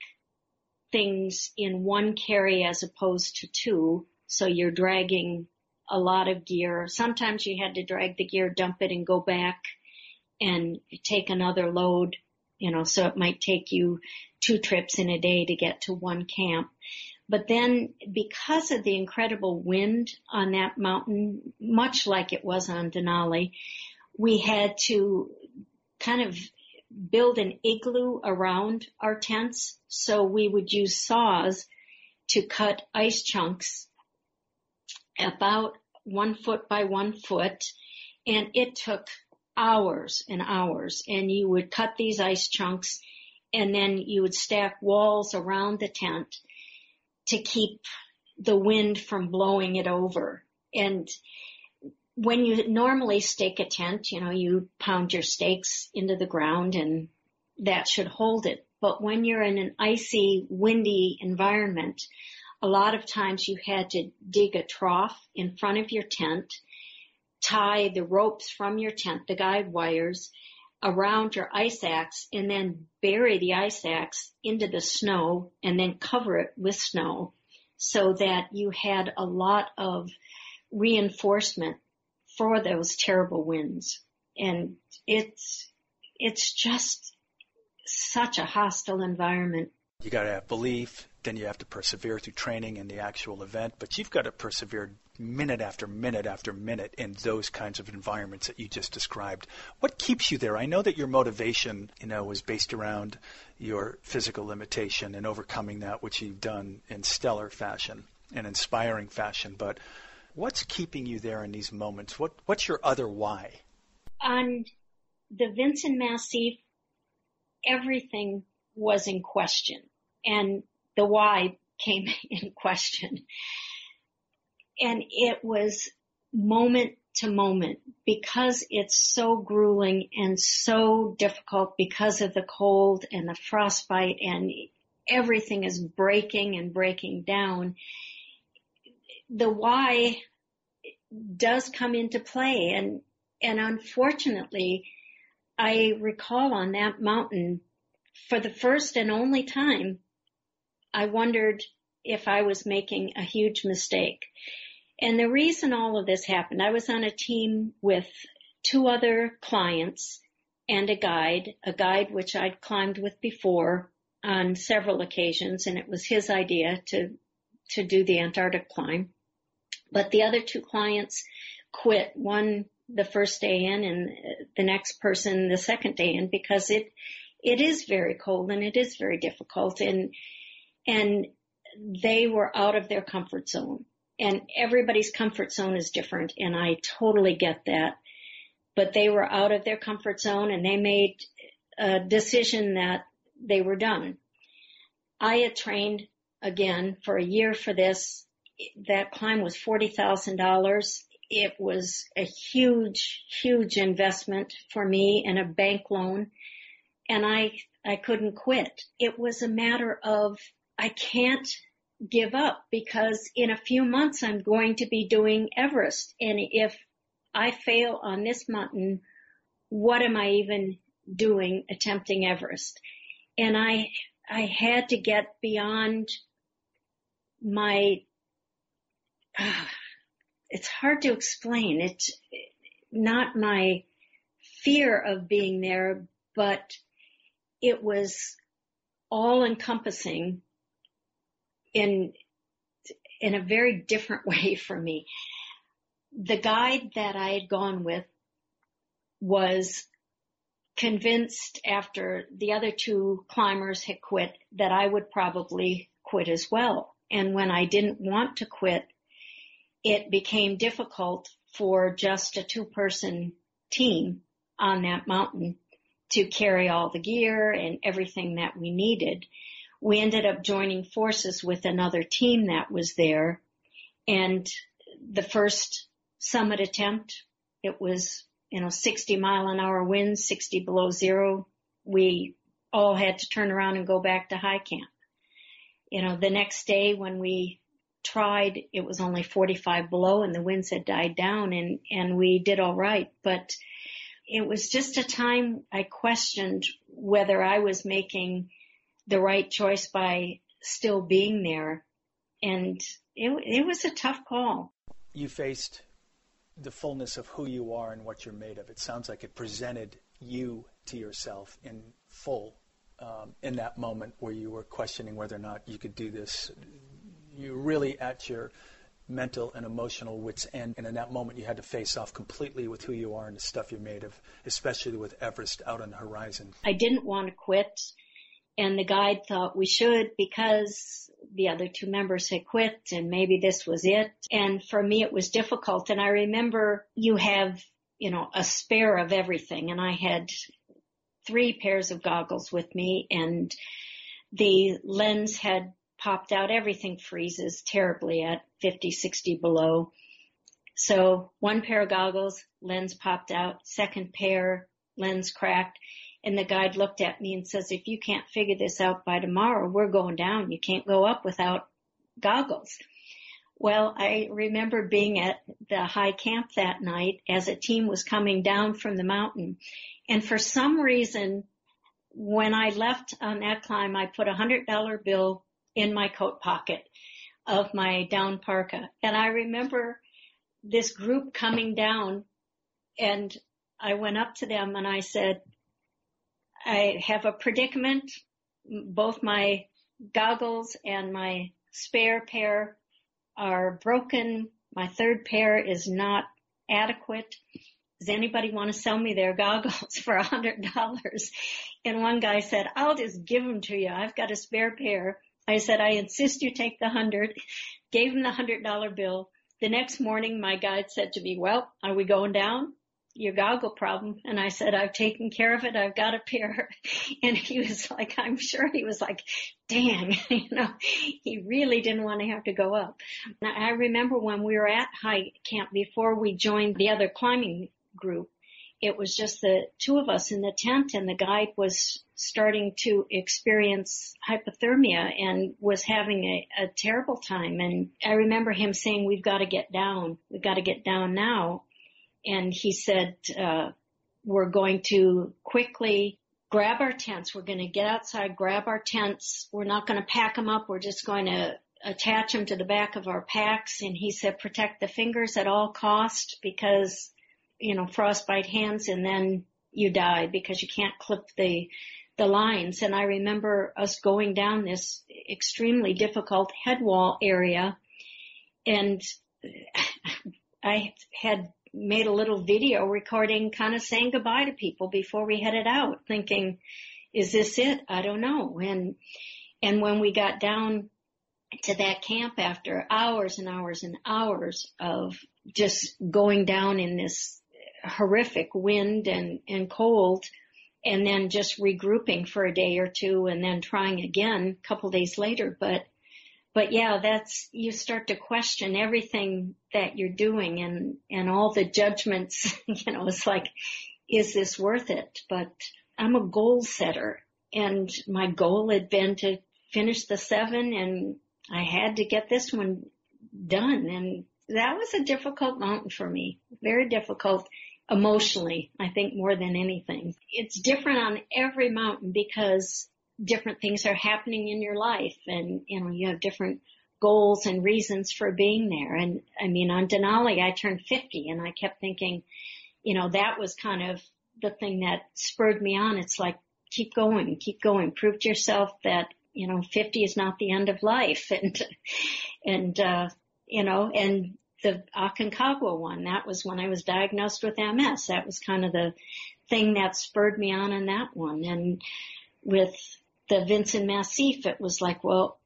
things in one carry as opposed to two, so you're dragging a lot of gear. Sometimes you had to drag the gear, dump it, and go back and take another load, so it might take you two trips in a day to get to one camp. But then because of the incredible wind on that mountain, much like it was on Denali, we had to kind of build an igloo around our tents. So we would use saws to cut ice chunks about 1 foot by 1 foot. And it took hours and hours. And you would cut these ice chunks, and then you would stack walls around the tent to keep the wind from blowing it over. And when you normally stake a tent, you pound your stakes into the ground and that should hold it. But when you're in an icy, windy environment, a lot of times you had to dig a trough in front of your tent, tie the ropes from your tent, the guide wires, around your ice axe, and then bury the ice axe into the snow and then cover it with snow so that you had a lot of reinforcement for those terrible winds. And it's just such a hostile environment. You got to have belief, then you have to persevere through training and the actual event, but you've got to persevere minute after minute after minute in those kinds of environments that you just described. What keeps you there? I know that your motivation, was based around your physical limitation and overcoming that, which you've done in stellar fashion and inspiring fashion, but what's keeping you there in these moments? What's your other why? On the Vinson Massif, everything was in question, and the why came in question. And it was moment to moment because it's so grueling and so difficult because of the cold and the frostbite, and everything is breaking and breaking down. The why does come into play, and unfortunately, I recall on that mountain, for the first and only time, I wondered if I was making a huge mistake. And the reason all of this happened, I was on a team with two other clients and a guide which I'd climbed with before on several occasions, and it was his idea to do the Antarctic climb. But the other two clients quit, one the first day in and the next person the second day in, because it is very cold and it is very difficult, and they were out of their comfort zone. And everybody's comfort zone is different, and I totally get that. But they were out of their comfort zone, and they made a decision that they were done. I had trained again for a year for this. That climb was $40,000. It was a huge, huge investment for me and a bank loan, and I couldn't quit. It was a matter of I can't give up because in a few months I'm going to be doing Everest. And if I fail on this mountain, what am I even doing attempting Everest? And I had to get beyond my it's hard to explain. It's not my fear of being there, but it was all encompassing in a very different way for me. The guide that I had gone with was convinced after the other two climbers had quit that I would probably quit as well. And when I didn't want to quit, it became difficult for just a two-person team on that mountain to carry all the gear and everything that we needed. We ended up joining forces with another team that was there. And the first summit attempt, it was, 60 mile an hour winds, 60 below zero. We all had to turn around and go back to high camp. The next day when we tried, it was only 45 below and the winds had died down and we did all right. But it was just a time I questioned whether I was making the right choice by still being there. And it was a tough call. You faced the fullness of who you are and what you're made of. It sounds like it presented you to yourself in full in that moment where you were questioning whether or not you could do this. You're really at your mental and emotional wits end, and in that moment you had to face off completely with who you are and the stuff you're made of, especially with Everest out on the horizon. I didn't want to quit, and the guide thought we should because the other two members had quit and maybe this was it. And for me it was difficult, and I remember you have, a spare of everything, and I had 3 pairs of goggles with me and the lens had popped out. Everything freezes terribly at 50, 60 below. So 1 pair of goggles, lens popped out, 2nd pair, lens cracked. And the guide looked at me and says, if you can't figure this out by tomorrow, we're going down. You can't go up without goggles. Well, I remember being at the high camp that night as a team was coming down from the mountain. And for some reason, when I left on that climb, I put $100 bill in my coat pocket of my down parka. And I remember this group coming down, and I went up to them and I said, I have a predicament. Both my goggles and my spare pair are broken. My 3rd pair is not adequate. Does anybody want to sell me their goggles for $100? And one guy said, I'll just give them to you. I've got a spare pair. I said, I insist you take the $100, gave him the $100 bill. The next morning, my guide said to me, well, are we going down? Your goggle problem. And I said, I've taken care of it. I've got a pair. And he was like, I'm sure he was like, dang, he really didn't want to have to go up. Now, I remember when we were at high camp before we joined the other climbing group, it was just the two of us in the tent, and the guide was starting to experience hypothermia and was having a terrible time. And I remember him saying, we've got to get down. We've got to get down now. And he said, we're going to quickly grab our tents. We're going to get outside, grab our tents. We're not going to pack them up. We're just going to attach them to the back of our packs. And he said, protect the fingers at all cost because frostbite hands, and then you die because you can't clip the lines. And I remember us going down this extremely difficult headwall area, and I had made a little video recording kind of saying goodbye to people before we headed out, thinking, is this it? I don't know. And when we got down to that camp after hours and hours and hours of just going down in this horrific wind and cold, and then just regrouping for a day or two and then trying again a couple days later. But yeah, you start to question everything that you're doing and all the judgments, it's like, is this worth it? But I'm a goal setter, and my goal had been to finish the 7, and I had to get this one done. And that was a difficult mountain for me, very difficult emotionally, I think, more than anything. It's different on every mountain because different things are happening in your life, and you have different goals and reasons for being there. And I mean, on Denali, I turned 50 and I kept thinking, you know, that was kind of the thing that spurred me on. It's like, keep going, prove to yourself that, you know, 50 is not the end of life. And you know, and the Aconcagua one, that was when I was diagnosed with MS. That was kind of the thing that spurred me on in that one. And with the Vinson Massif, it was like, well,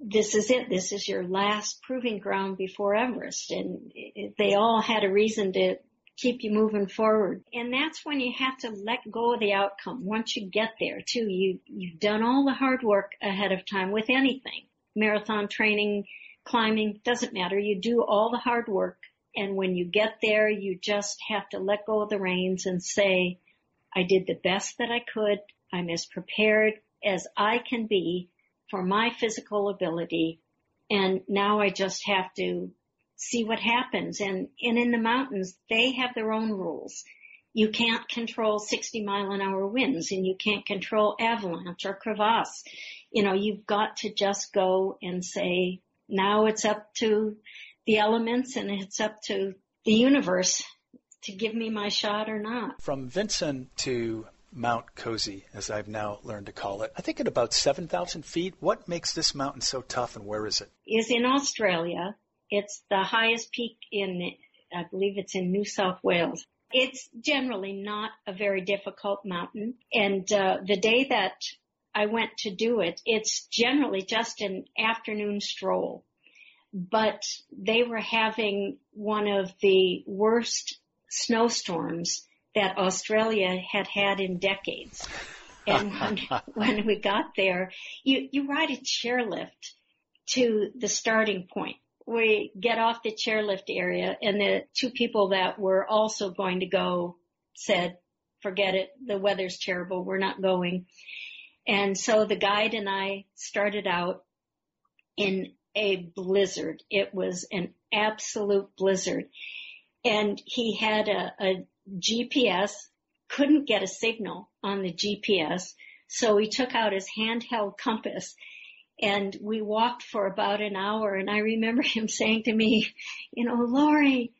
this is it. This is your last proving ground before Everest. And they all had a reason to keep you moving forward. And that's when you have to let go of the outcome. Once you get there, too, you've done all the hard work ahead of time with anything. Marathon training, climbing, doesn't matter. You do all the hard work. And when you get there, you just have to let go of the reins and say, I did the best that I could. I'm as prepared as I can be for my physical ability, and now I just have to see what happens. And in the mountains, they have their own rules. You can't control 60-mile-an-hour winds, and you can't control avalanche or crevasse. You know, you've got to just go and say, now it's up to the elements and it's up to the universe to give me my shot or not. From Vinson to Mount Kosciuszko, as I've now learned to call it, I think at about 7,000 feet. What makes this mountain so tough, and where is it? It's in Australia. It's the highest peak in, I believe it's in New South Wales. It's generally not a very difficult mountain. And the day that I went to do it, it's generally just an afternoon stroll. But they were having one of the worst snowstorms that Australia had had in decades. And when we got there, you ride a chairlift to the starting point. We get off the chairlift area, and the two people that were also going to go said, forget it, the weather's terrible, we're not going. And so the guide and I started out in a blizzard. It was an absolute blizzard. And he had a GPS, couldn't get a signal on the GPS, so he took out his handheld compass, and we walked for about an hour, and I remember him saying to me, you know, Lori,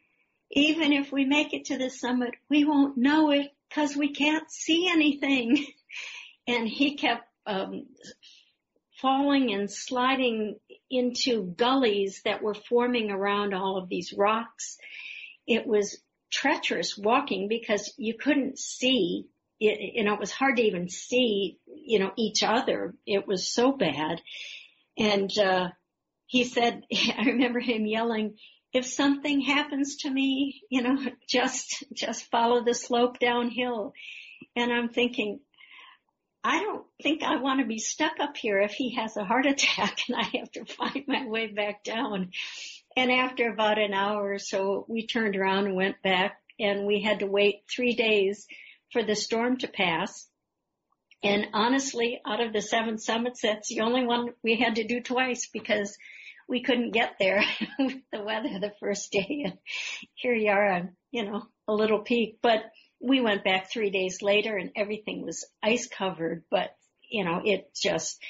even if we make it to the summit, we won't know it because we can't see anything. And he kept falling and sliding into gullies that were forming around all of these rocks. It was treacherous walking because you couldn't see it, you know, it was hard to even see, you know, each other. It was so bad. And he said, I remember him yelling, if something happens to me, you know, just follow the slope downhill. And I'm thinking, I don't think I want to be stuck up here if he has a heart attack and I have to find my way back down. And after about an hour or so, we turned around and went back, and we had to wait 3 days for the storm to pass. And honestly, out of the 7 summits, that's the only one we had to do twice because we couldn't get there with the weather the first day. And here you are on, you know, a little peak. But we went back 3 days later, and everything was ice covered. But, you know, it just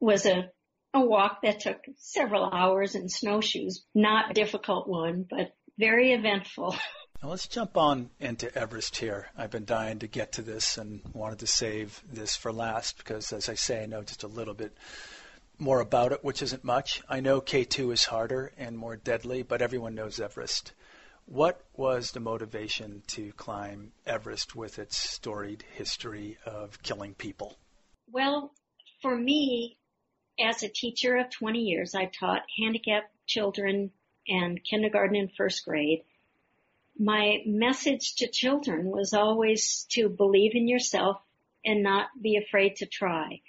was a walk that took several hours in snowshoes. Not a difficult one, but very eventful. Now let's jump on into Everest here. I've been dying to get to this and wanted to save this for last because, as I say, I know just a little bit more about it, which isn't much. I know K2 is harder and more deadly, but everyone knows Everest. What was the motivation to climb Everest with its storied history of killing people? Well, for me, as a teacher of 20 years, I taught handicapped children and kindergarten and first grade. My message to children was always to believe in yourself and not be afraid to try.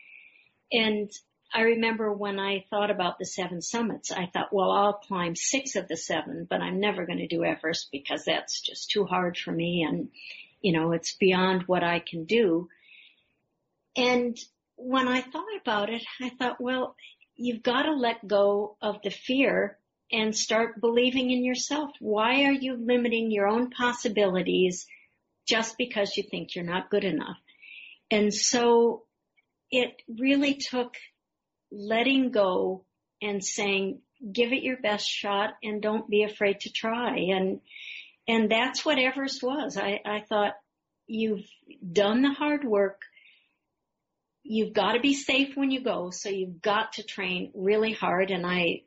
And I remember when I thought about the 7 summits, I thought, well, I'll climb 6 of the 7, but I'm never going to do Everest because that's just too hard for me. And, you know, it's beyond what I can do. And when I thought about it, I thought, well, you've got to let go of the fear and start believing in yourself. Why are you limiting your own possibilities just because you think you're not good enough? And so it really took letting go and saying, give it your best shot and don't be afraid to try. And that's what Everest was. I thought, you've done the hard work. You've got to be safe when you go. So you've got to train really hard. And I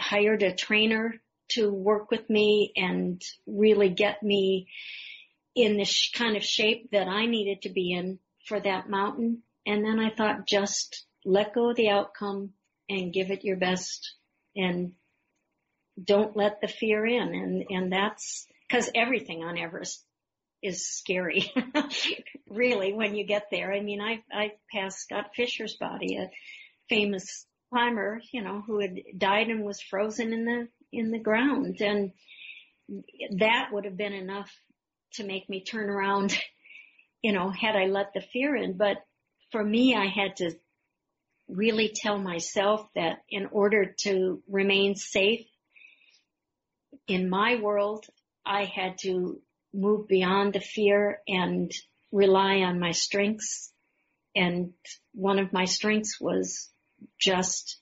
hired a trainer to work with me and really get me in this kind of shape that I needed to be in for that mountain. And then I thought, just let go of the outcome and give it your best and don't let the fear in. And that's because everything on Everest is scary, really, when you get there. I mean, I passed Scott Fisher's body, a famous climber, you know, who had died and was frozen in the ground. And that would have been enough to make me turn around, you know, had I let the fear in. But for me, I had to really tell myself that in order to remain safe in my world, I had to move beyond the fear and rely on my strengths. And one of my strengths was just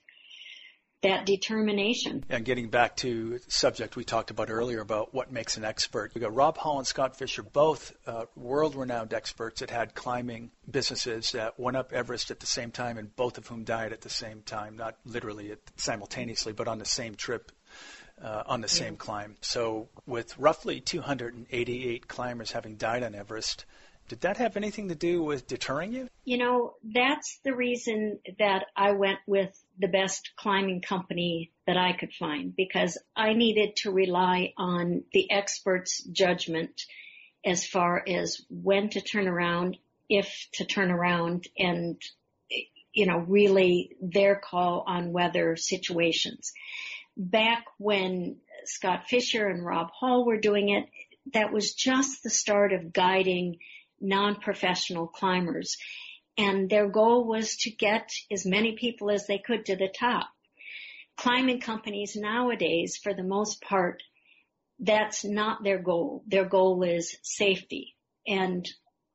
that determination. And getting back to the subject we talked about earlier about what makes an expert, we got Rob Hall and Scott Fisher, both world-renowned experts that had climbing businesses that went up Everest at the same time, and both of whom died at the same time, not literally simultaneously, but on the same trip, on the same climb. So with roughly 288 climbers having died on Everest, did that have anything to do with deterring you? You know, that's the reason that I went with the best climbing company that I could find, because I needed to rely on the experts' judgment as far as when to turn around, if to turn around, and, you know, really their call on weather situations. Back when Scott Fisher and Rob Hall were doing it, that was just the start of guiding non-professional climbers, and their goal was to get as many people as they could to the top. Climbing companies nowadays, for the most part, that's not their goal. Their goal is safety, and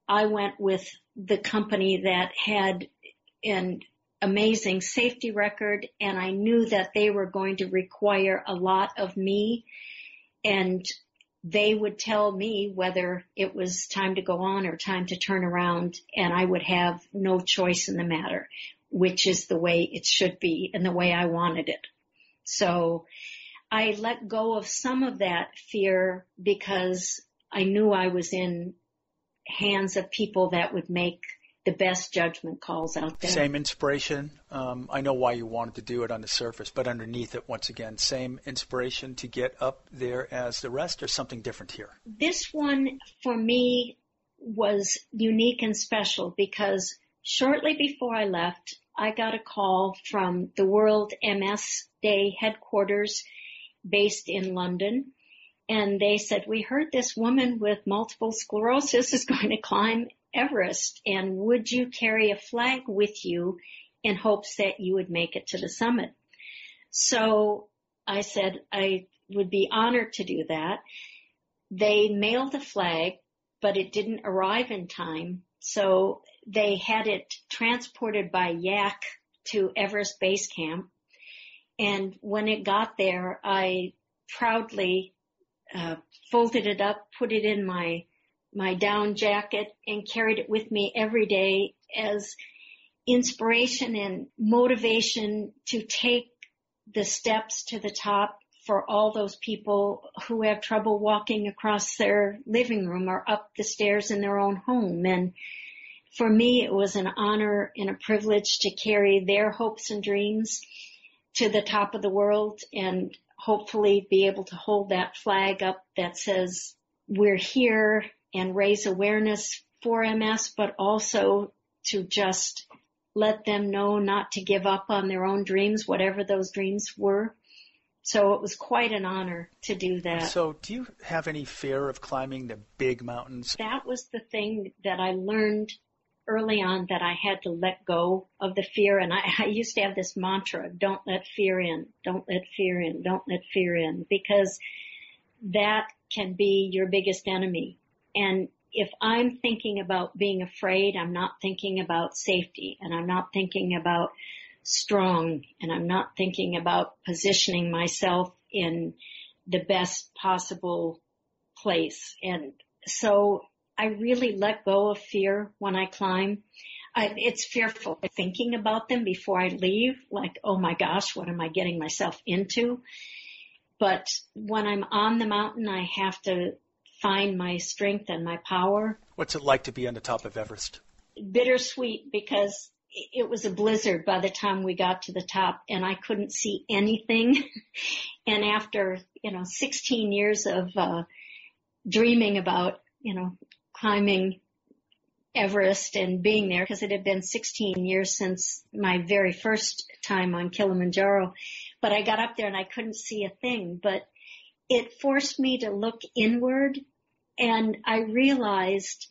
I went with the company that had an amazing safety record, and I knew that they were going to require a lot of me, and they would tell me whether it was time to go on or time to turn around, and I would have no choice in the matter, which is the way it should be and the way I wanted it. So I let go of some of that fear because I knew I was in hands of people that would make the best judgment calls out there. Same inspiration. I know why you wanted to do it on the surface, but underneath it, once again, same inspiration to get up there as the rest, or something different here? This one for me was unique and special because shortly before I left, I got a call from the World MS Day headquarters based in London. And they said, we heard this woman with multiple sclerosis is going to climb Everest, and would you carry a flag with you in hopes that you would make it to the summit? So I said I would be honored to do that. They mailed the flag, but it didn't arrive in time, so they had it transported by yak to Everest Base Camp, and when it got there, I proudly folded it up, put it in my down jacket, and carried it with me every day as inspiration and motivation to take the steps to the top for all those people who have trouble walking across their living room or up the stairs in their own home. And for me, it was an honor and a privilege to carry their hopes and dreams to the top of the world and hopefully be able to hold that flag up that says, we're here, and raise awareness for MS, but also to just let them know not to give up on their own dreams, whatever those dreams were. So it was quite an honor to do that. So do you have any fear of climbing the big mountains? That was the thing that I learned early on, that I had to let go of the fear. And I used to have this mantra, don't let fear in, don't let fear in, don't let fear in, because that can be your biggest enemy. And if I'm thinking about being afraid, I'm not thinking about safety, and I'm not thinking about strong, and I'm not thinking about positioning myself in the best possible place. And so I really let go of fear when I climb. It's fearful thinking about them before I leave, like, oh my gosh, what am I getting myself into? But when I'm on the mountain, I have to find my strength and my power. What's it like to be on the top of Everest? Bittersweet, because it was a blizzard by the time we got to the top and I couldn't see anything. And after, 16 years of dreaming about, climbing Everest and being there, because it had been 16 years since my very first time on Kilimanjaro, but I got up there and I couldn't see a thing, but it forced me to look inward, and I realized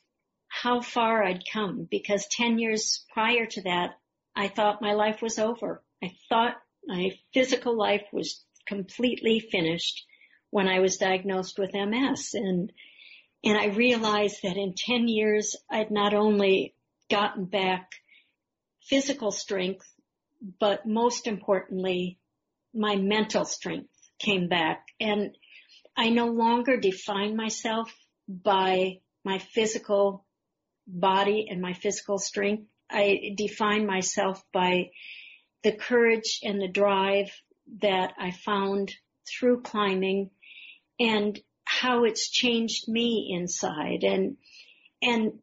how far I'd come, because 10 years prior to that, I thought my life was over. I thought my physical life was completely finished when I was diagnosed with MS, and I realized that in 10 years, I'd not only gotten back physical strength, but most importantly, my mental strength came back. And I no longer define myself by my physical body and my physical strength. I define myself by the courage and the drive that I found through climbing, and how it's changed me inside. And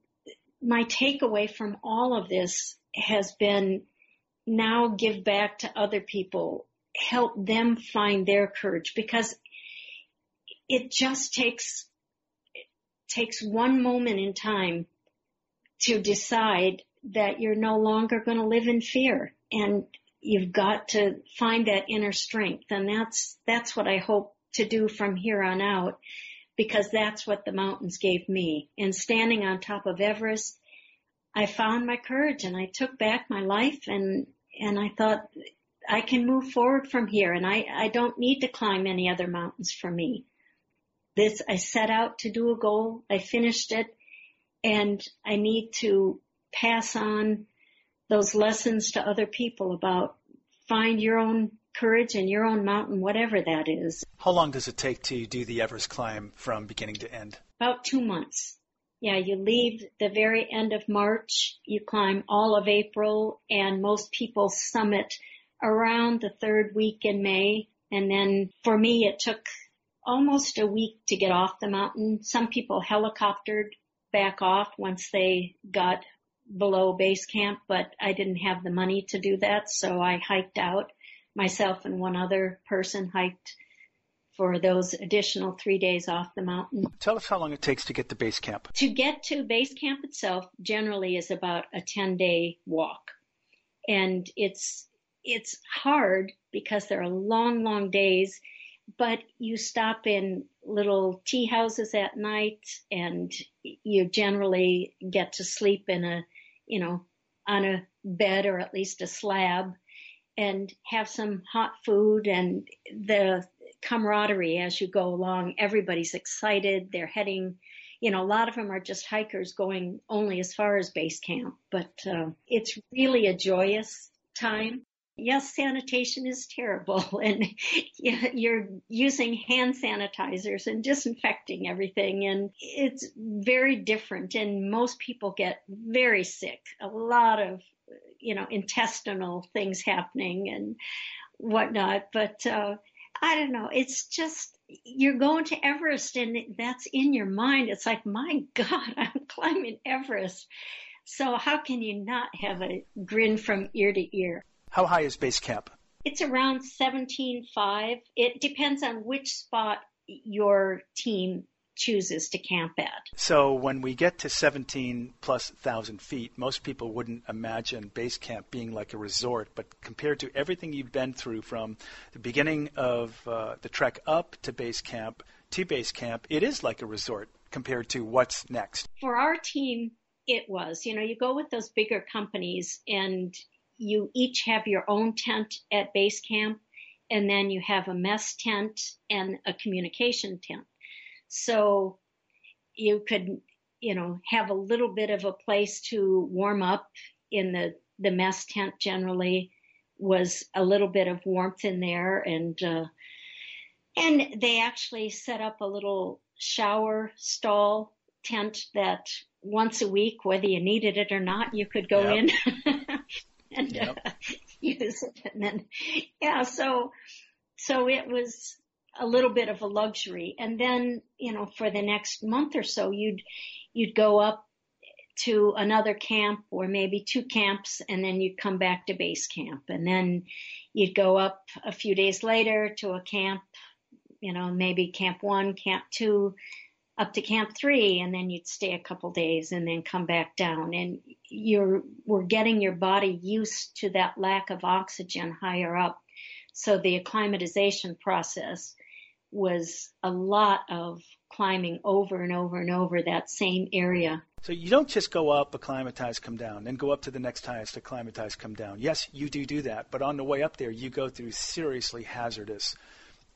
my takeaway from all of this has been, now give back to other people, help them find their courage, because it just takes one moment in time to decide that you're no longer going to live in fear, and you've got to find that inner strength. And that's what I hope to do from here on out, because that's what the mountains gave me. And standing on top of Everest, I found my courage and I took back my life, and I thought I can move forward from here, and I don't need to climb any other mountains for me. This, I set out to do a goal, I finished it, and I need to pass on those lessons to other people about find your own courage in your own mountain, whatever that is. How long does it take to do the Everest climb from beginning to end? About 2 months. Yeah, you leave the very end of March, you climb all of April, and most people summit around the third week in May. And then for me, it took almost a week to get off the mountain. Some people helicoptered back off once they got below base camp, but I didn't have the money to do that, so I hiked out. Myself and one other person hiked for those additional 3 days off the mountain. Tell us how long it takes to get to base camp. To get to base camp itself generally is about a 10-day walk. And it's hard because there are long, long days, but you stop in little tea houses at night, and you generally get to sleep in on a bed or at least a slab, and have some hot food, and the camaraderie as you go along. Everybody's excited. They're heading, a lot of them are just hikers going only as far as base camp, but it's really a joyous time. Yes, sanitation is terrible, and you're using hand sanitizers and disinfecting everything, and it's very different, and most people get very sick. A lot of intestinal things happening and whatnot. But I don't know. It's just, you're going to Everest and that's in your mind. It's like, my God, I'm climbing Everest. So how can you not have a grin from ear to ear? How high is base camp? It's around 17.5. It depends on which spot your team chooses to camp at. So when we get to 17,000+ feet, most people wouldn't imagine base camp being like a resort, but compared to everything you've been through from the beginning of the trek up to base camp, it is like a resort compared to what's next. For our team, it was, you go with those bigger companies and you each have your own tent at base camp, and then you have a mess tent and a communication tent. So you could, have a little bit of a place to warm up in the mess tent generally, was a little bit of warmth in there, and they actually set up a little shower stall tent that once a week, whether you needed it or not, you could go in and use it. And then, so it was a little bit of a luxury. And then, you know, for the next month or so, you'd go up to another camp or maybe two camps, and then you'd come back to base camp, and then you'd go up a few days later to a camp, you know, maybe camp 1, camp 2, up to camp 3, and then you'd stay a couple days and then come back down. And you were getting your body used to that lack of oxygen higher up. So the acclimatization process was a lot of climbing over and over and over that same area. So you don't just go up, acclimatize, come down, then go up to the next highest, acclimatize, come down. Yes, you do that, but on the way up there, you go through seriously hazardous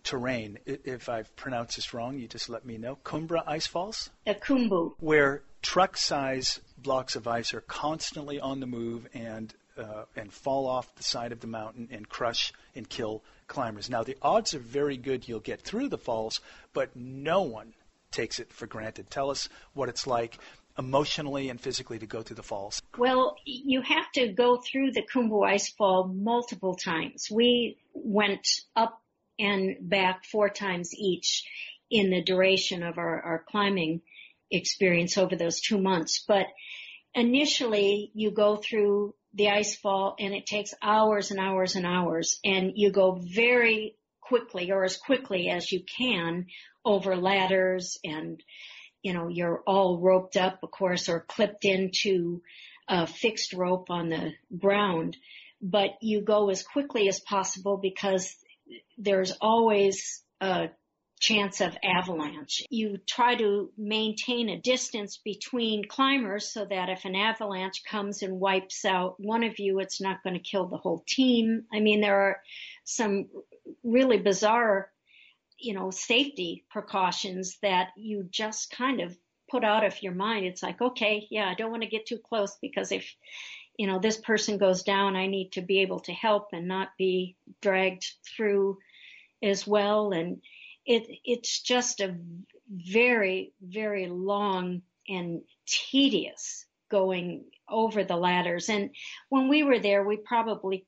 terrain. If I've pronounced this wrong, you just let me know. Khumbu Icefalls? Khumbu. Where truck-size blocks of ice are constantly on the move and fall off the side of the mountain and crush and kill climbers. Now, the odds are very good you'll get through the falls, but no one takes it for granted. Tell us what it's like emotionally and physically to go through the falls. Well, you have to go through the Khumbu Icefall multiple times. We went up and back 4 times each in the duration of our climbing experience over those 2 months. But initially, you go through the ice fall, and it takes hours and hours and hours, and you go very quickly, or as quickly as you can, over ladders, and you know, you're all roped up, of course, or clipped into a fixed rope on the ground, but you go as quickly as possible because there's always a chance of avalanche. You try to maintain a distance between climbers so that if an avalanche comes and wipes out one of you, it's not going to kill the whole team. I mean, there are some really bizarre, you know, safety precautions that you just kind of put out of your mind. It's like, okay, I don't want to get too close because if, you know, this person goes down, I need to be able to help and not be dragged through as well. And it's just a very, very long and tedious going over the ladders. And when we were there, we probably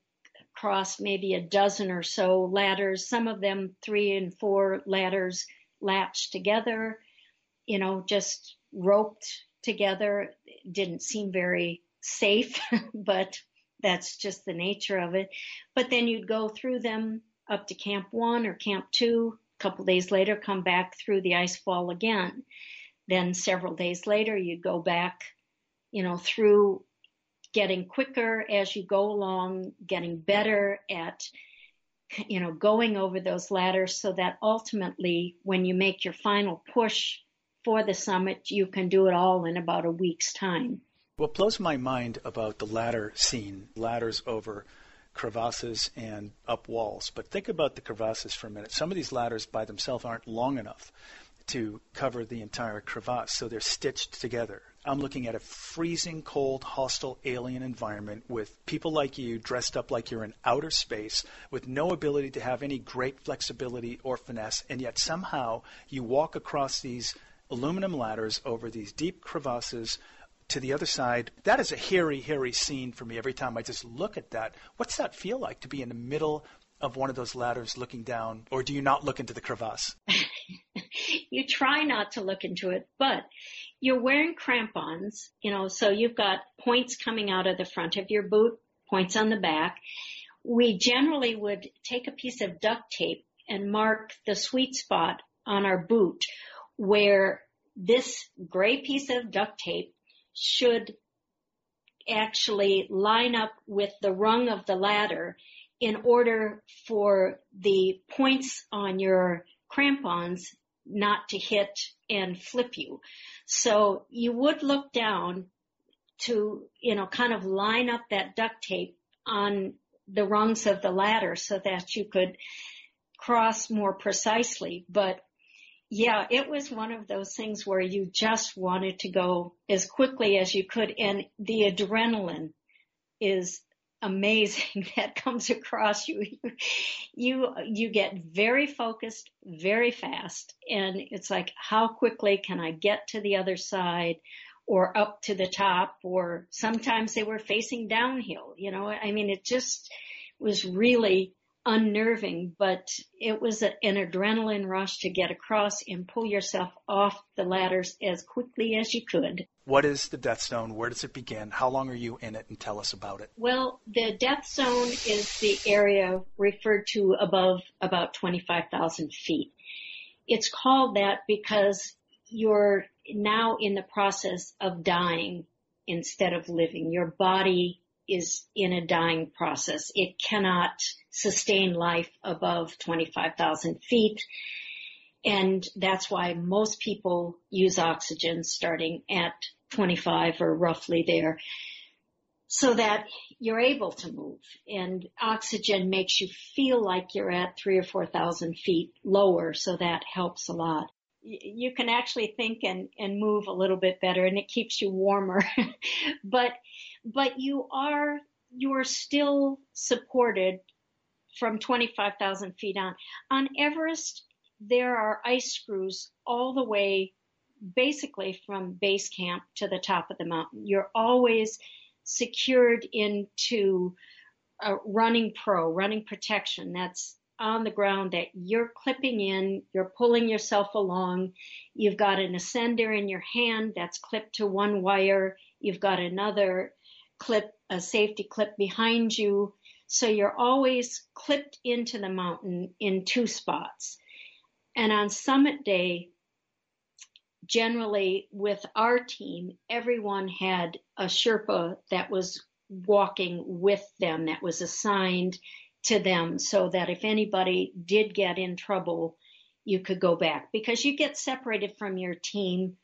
crossed maybe a dozen or so ladders, some of them 3 and 4 ladders latched together, you know, just roped together. It didn't seem very safe, but that's just the nature of it. But then you'd go through them up to camp 1 or camp 2, a couple days later, come back through the ice fall again. Then several days later, you'd go back, you know, through, getting quicker as you go along, getting better at, you know, going over those ladders so that ultimately when you make your final push for the summit, you can do it all in about a week's time. What blows my mind about the ladder scene, ladders over crevasses and up walls, but think about the crevasses for a minute. Some of these ladders by themselves aren't long enough to cover the entire crevasse, so they're stitched together. I'm looking at a freezing cold, hostile alien environment with people like you dressed up like you're in outer space with no ability to have any great flexibility or finesse, and yet somehow you walk across these aluminum ladders over these deep crevasses to the other side. That is a hairy, hairy scene for me every time I just look at that. What's that feel like to be in the middle of one of those ladders looking down, or do you not look into the crevasse? You try not to look into it, but you're wearing crampons, you know, so you've got points coming out of the front of your boot, points on the back. We generally would take a piece of duct tape and mark the sweet spot on our boot where this gray piece of duct tape should actually line up with the rung of the ladder in order for the points on your crampons not to hit and flip you. So you would look down to, you know, kind of line up that duct tape on the rungs of the ladder so that you could cross more precisely. But yeah, it was one of those things where you just wanted to go as quickly as you could. And the adrenaline is amazing that comes across you. You get very focused very fast, and it's like, how quickly can I get to the other side or up to the top? Or sometimes they were facing downhill, you know, I mean, it just was really unnerving, but it was an adrenaline rush to get across and pull yourself off the ladders as quickly as you could. What is the Death Zone? Where does it begin? How long are you in it? And tell us about it. Well, the Death Zone is the area referred to above about 25,000 feet. It's called that because you're now in the process of dying instead of living. Your body is in a dying process. It cannot sustain life above 25,000 feet. And that's why most people use oxygen starting at 25 or roughly there, so that you're able to move. And oxygen makes you feel like you're at 3,000 or 4,000 feet lower. So that helps a lot. You can actually think and move a little bit better, and it keeps you warmer. But you are still supported from 25,000 feet on. On Everest, there are ice screws all the way, basically from base camp to the top of the mountain. You're always secured into a running protection that's on the ground that you're clipping in, you're pulling yourself along. You've got an ascender in your hand that's clipped to one wire. You've got another clip, a safety clip behind you. So you're always clipped into the mountain in two spots. And on summit day, generally with our team, everyone had a Sherpa that was walking with them, that was assigned to them, so that if anybody did get in trouble, you could go back, because you get separated from your team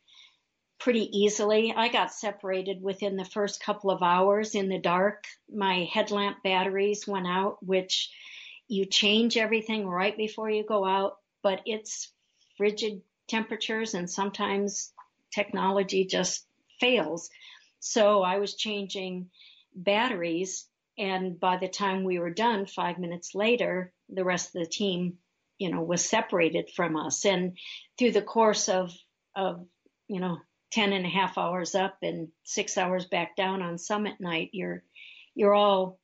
pretty easily. I got separated within the first couple of hours in the dark. My headlamp batteries went out, which you change everything right before you go out, but it's frigid temperatures and sometimes technology just fails. So I was changing batteries, and by the time we were done, 5 minutes later, the rest of the team, you know, was separated from us. And through the course of you know, 10 and a half hours up and 6 hours back down on summit night, you're all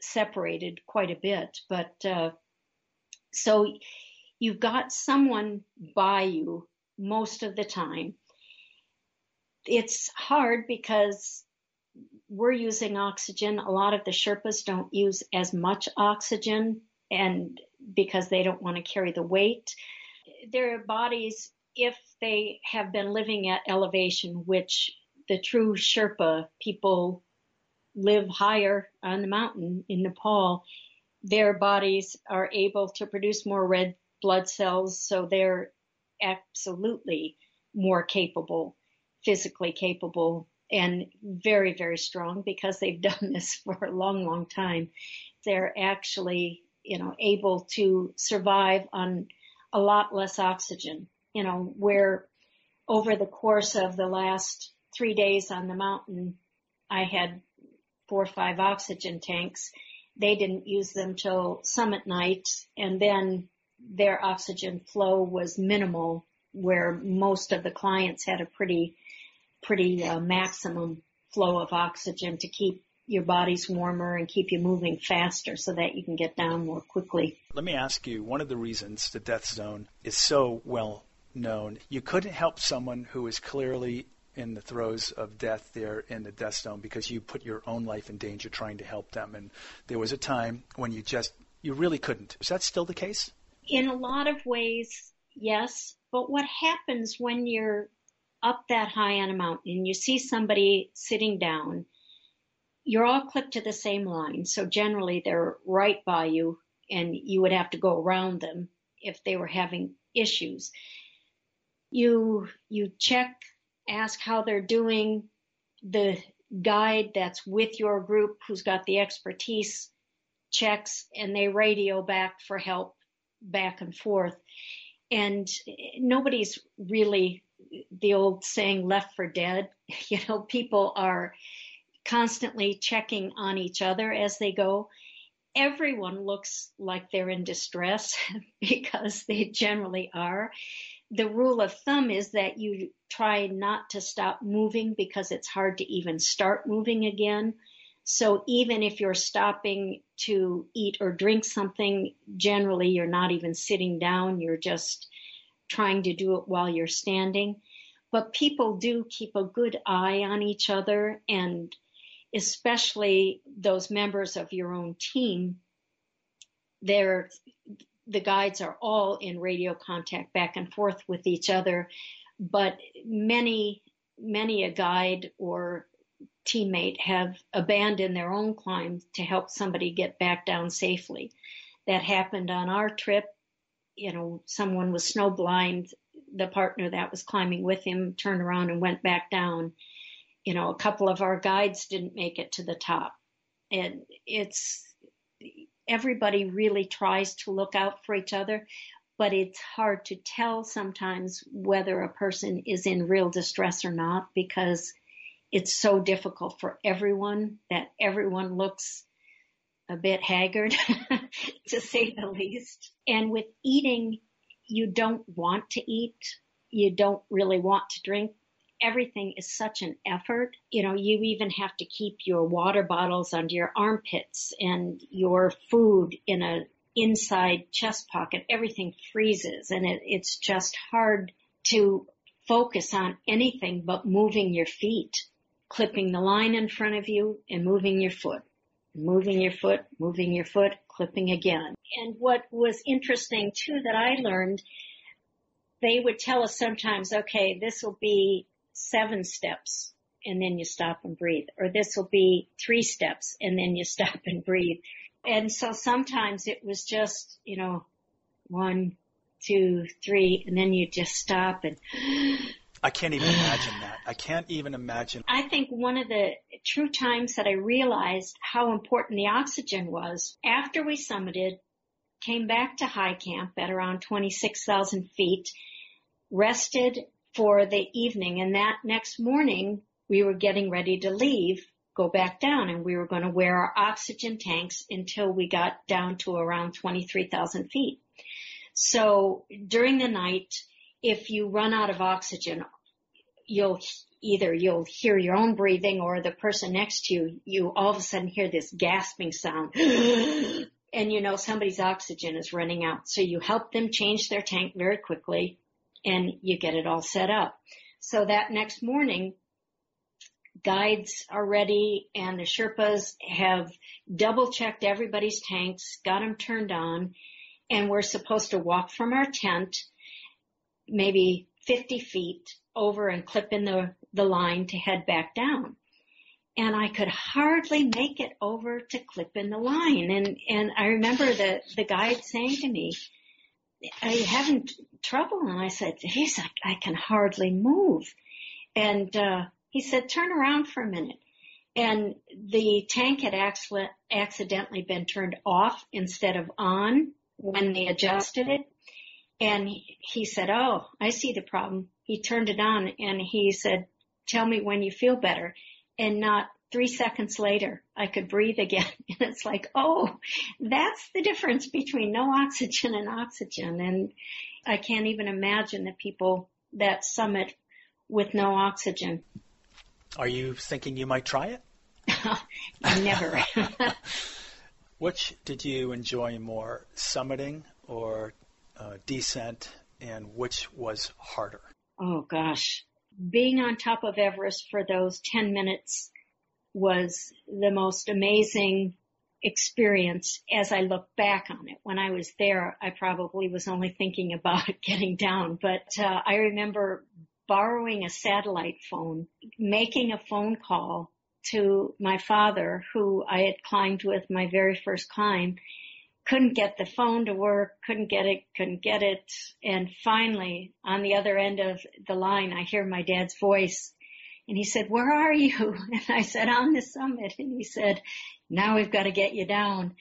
separated quite a bit. But so you've got someone by you most of the time. It's hard because we're using oxygen. A lot of the Sherpas don't use as much oxygen, and because they don't want to carry the weight. Their bodies, if they have been living at elevation, which the true Sherpa people live higher on the mountain in Nepal, their bodies are able to produce more red blood cells, so they're absolutely more capable, physically capable, and very, very strong, because they've done this for a long, long time. They're actually, you know, able to survive on a lot less oxygen. You know, where over the course of the last 3 days on the mountain, I had 4 or 5 oxygen tanks. They didn't use them till summit night, and then their oxygen flow was minimal, where most of the clients had a pretty maximum flow of oxygen to keep your body's warmer and keep you moving faster so that you can get down more quickly. Let me ask you, one of the reasons the Death Zone is so well known, you couldn't help someone who is clearly in the throes of death there in the Death Zone because you put your own life in danger trying to help them. And there was a time when you really couldn't. Is that still the case? In a lot of ways, yes. But what happens when you're up that high on a mountain and you see somebody sitting down, you're all clipped to the same line, so generally they're right by you, and you would have to go around them if they were having issues. You check, ask how they're doing. The guide that's with your group, who's got the expertise, checks, and they radio back for help back and forth. And nobody's really, the old saying, left for dead. You know, people are constantly checking on each other as they go. Everyone looks like they're in distress because they generally are. The rule of thumb is that you try not to stop moving because it's hard to even start moving again. So even if you're stopping to eat or drink something, generally you're not even sitting down. You're just trying to do it while you're standing. But people do keep a good eye on each other, and especially those members of your own team. The guides are all in radio contact back and forth with each other, but many a guide or teammate have abandoned their own climb to help somebody get back down safely. That happened on our trip. You know, someone was snowblind. The partner that was climbing with him turned around and went back down. You know, a couple of our guides didn't make it to the top. And everybody really tries to look out for each other, but it's hard to tell sometimes whether a person is in real distress or not, because it's so difficult for everyone that everyone looks a bit haggard, to say the least. And with eating, you don't want to eat. You don't really want to drink. Everything is such an effort. You know, you even have to keep your water bottles under your armpits and your food in an inside chest pocket. Everything freezes, and it's just hard to focus on anything but moving your feet, clipping the line in front of you and moving your foot. Moving your foot, clipping again. And what was interesting, too, that I learned, they would tell us sometimes, okay, this will be 7 steps, and then you stop and breathe. Or this will be 3 steps, and then you stop and breathe. And so sometimes it was just, you know, 1, 2, 3, and then you just stop and... I can't even imagine that. I can't even imagine. I think one of the true times that I realized how important the oxygen was, after we summited, came back to high camp at around 26,000 feet, rested for the evening, and that next morning we were getting ready to leave, go back down, and we were going to wear our oxygen tanks until we got down to around 23,000 feet. So during the night, if you run out of oxygen, you'll hear your own breathing, or the person next to you, you all of a sudden hear this gasping sound, and you know somebody's oxygen is running out. So you help them change their tank very quickly, and you get it all set up. So that next morning, guides are ready, and the Sherpas have double-checked everybody's tanks, got them turned on, and we're supposed to walk from our tent maybe 50 feet over and clip in the line to head back down. And I could hardly make it over to clip in the line. And I remember the guide saying to me, "Are you having trouble?" And I said, "Geez, I can hardly move." And he said, "Turn around for a minute." And the tank had accidentally been turned off instead of on when they adjusted it. And he said, "Oh, I see the problem." He turned it on, and he said, "Tell me when you feel better." And not 3 seconds later, I could breathe again. And it's like, oh, that's the difference between no oxygen and oxygen. And I can't even imagine the people that summit with no oxygen. Are you thinking you might try it? Never. Which did you enjoy more, summiting or descent, and which was harder? Oh, gosh. Being on top of Everest for those 10 minutes was the most amazing experience as I look back on it. When I was there, I probably was only thinking about getting down, but I remember borrowing a satellite phone, making a phone call to my father, who I had climbed with my very first climb. Couldn't get the phone to work, couldn't get it. And finally, on the other end of the line, I hear my dad's voice. And he said, "Where are you?" And I said, "On the summit." And he said, "Now we've got to get you down."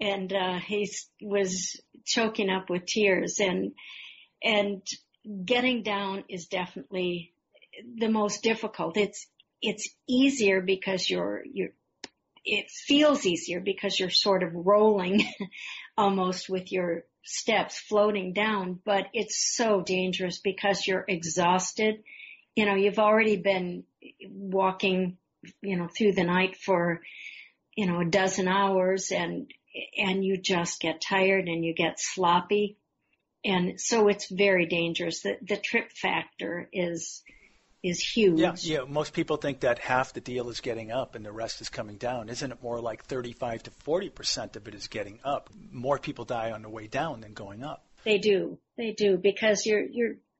And he was choking up with tears. And getting down is definitely the most difficult. It's it's easier because it feels easier because you're sort of rolling almost with your steps floating down, but it's so dangerous because you're exhausted. You know, you've already been walking, you know, through the night for, you know, a dozen hours and you just get tired and you get sloppy. And so it's very dangerous. The trip factor is huge. Yeah. Most people think that half the deal is getting up and the rest is coming down. Isn't it more like 35 to 40% of it is getting up? More people die on the way down than going up. They do because you're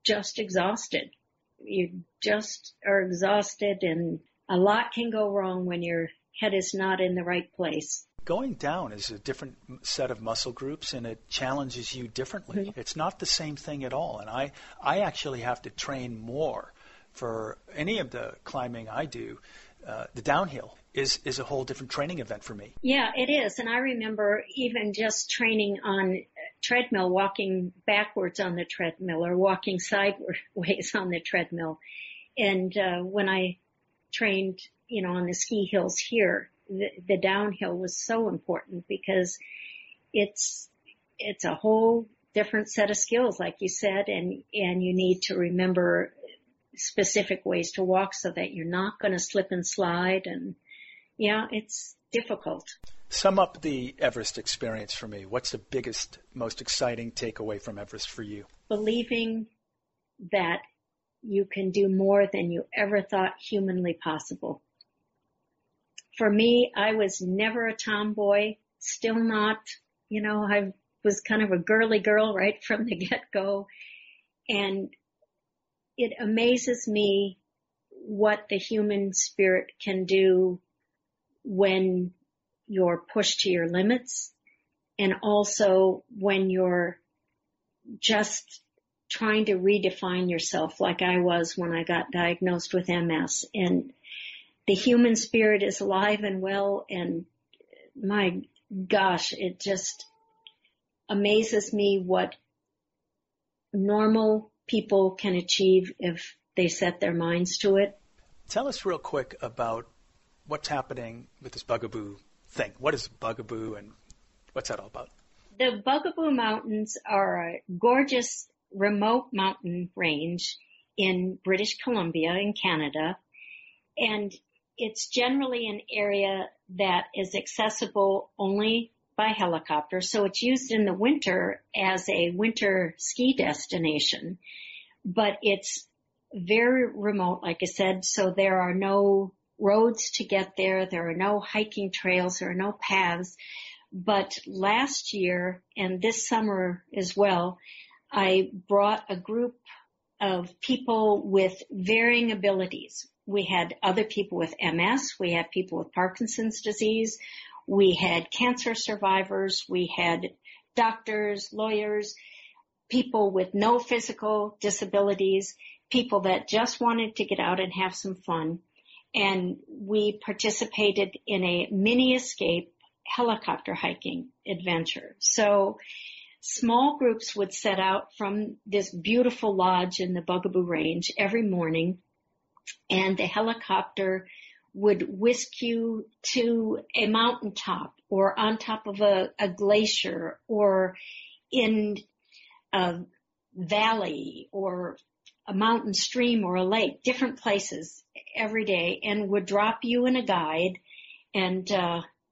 just exhausted. You just are exhausted, and a lot can go wrong when your head is not in the right place. Going down is a different set of muscle groups, and it challenges you differently. Mm-hmm. It's not the same thing at all, and I actually have to train more. For any of the climbing I do, the downhill is a whole different training event for me. Yeah, it is. And I remember even just training on treadmill, walking backwards on the treadmill or walking sideways on the treadmill. And when I trained, you know, on the ski hills here, the downhill was so important because it's a whole different set of skills, like you said, and you need to remember specific ways to walk so that you're not going to slip and slide. And yeah, it's difficult. Sum up the Everest experience for me. What's the biggest, most exciting takeaway from Everest for you? Believing that you can do more than you ever thought humanly possible. For me, I was never a tomboy, still not. You know, I was kind of a girly girl right from the get-go. And it amazes me what the human spirit can do when you're pushed to your limits, and also when you're just trying to redefine yourself, like I was when I got diagnosed with MS. And the human spirit is alive and well, and my gosh, it just amazes me what normal people can achieve if they set their minds to it. Tell us real quick about what's happening with this Bugaboo thing. What is Bugaboo and what's that all about? The Bugaboo Mountains are a gorgeous remote mountain range in British Columbia in Canada. And it's generally an area that is accessible only by helicopter, so it's used in the winter as a winter ski destination, but it's very remote, like I said, so there are no roads to get there, there are no hiking trails, there are no paths. But last year, and this summer as well, I brought a group of people with varying abilities. We had other people with MS, we had people with Parkinson's disease, we had cancer survivors, we had doctors, lawyers, people with no physical disabilities, people that just wanted to get out and have some fun. And we participated in a mini escape helicopter hiking adventure. So small groups would set out from this beautiful lodge in the Bugaboo Range every morning, and the helicopter would whisk you to a mountaintop or on top of a glacier or in a valley or a mountain stream or a lake, different places every day, and would drop you in a guide and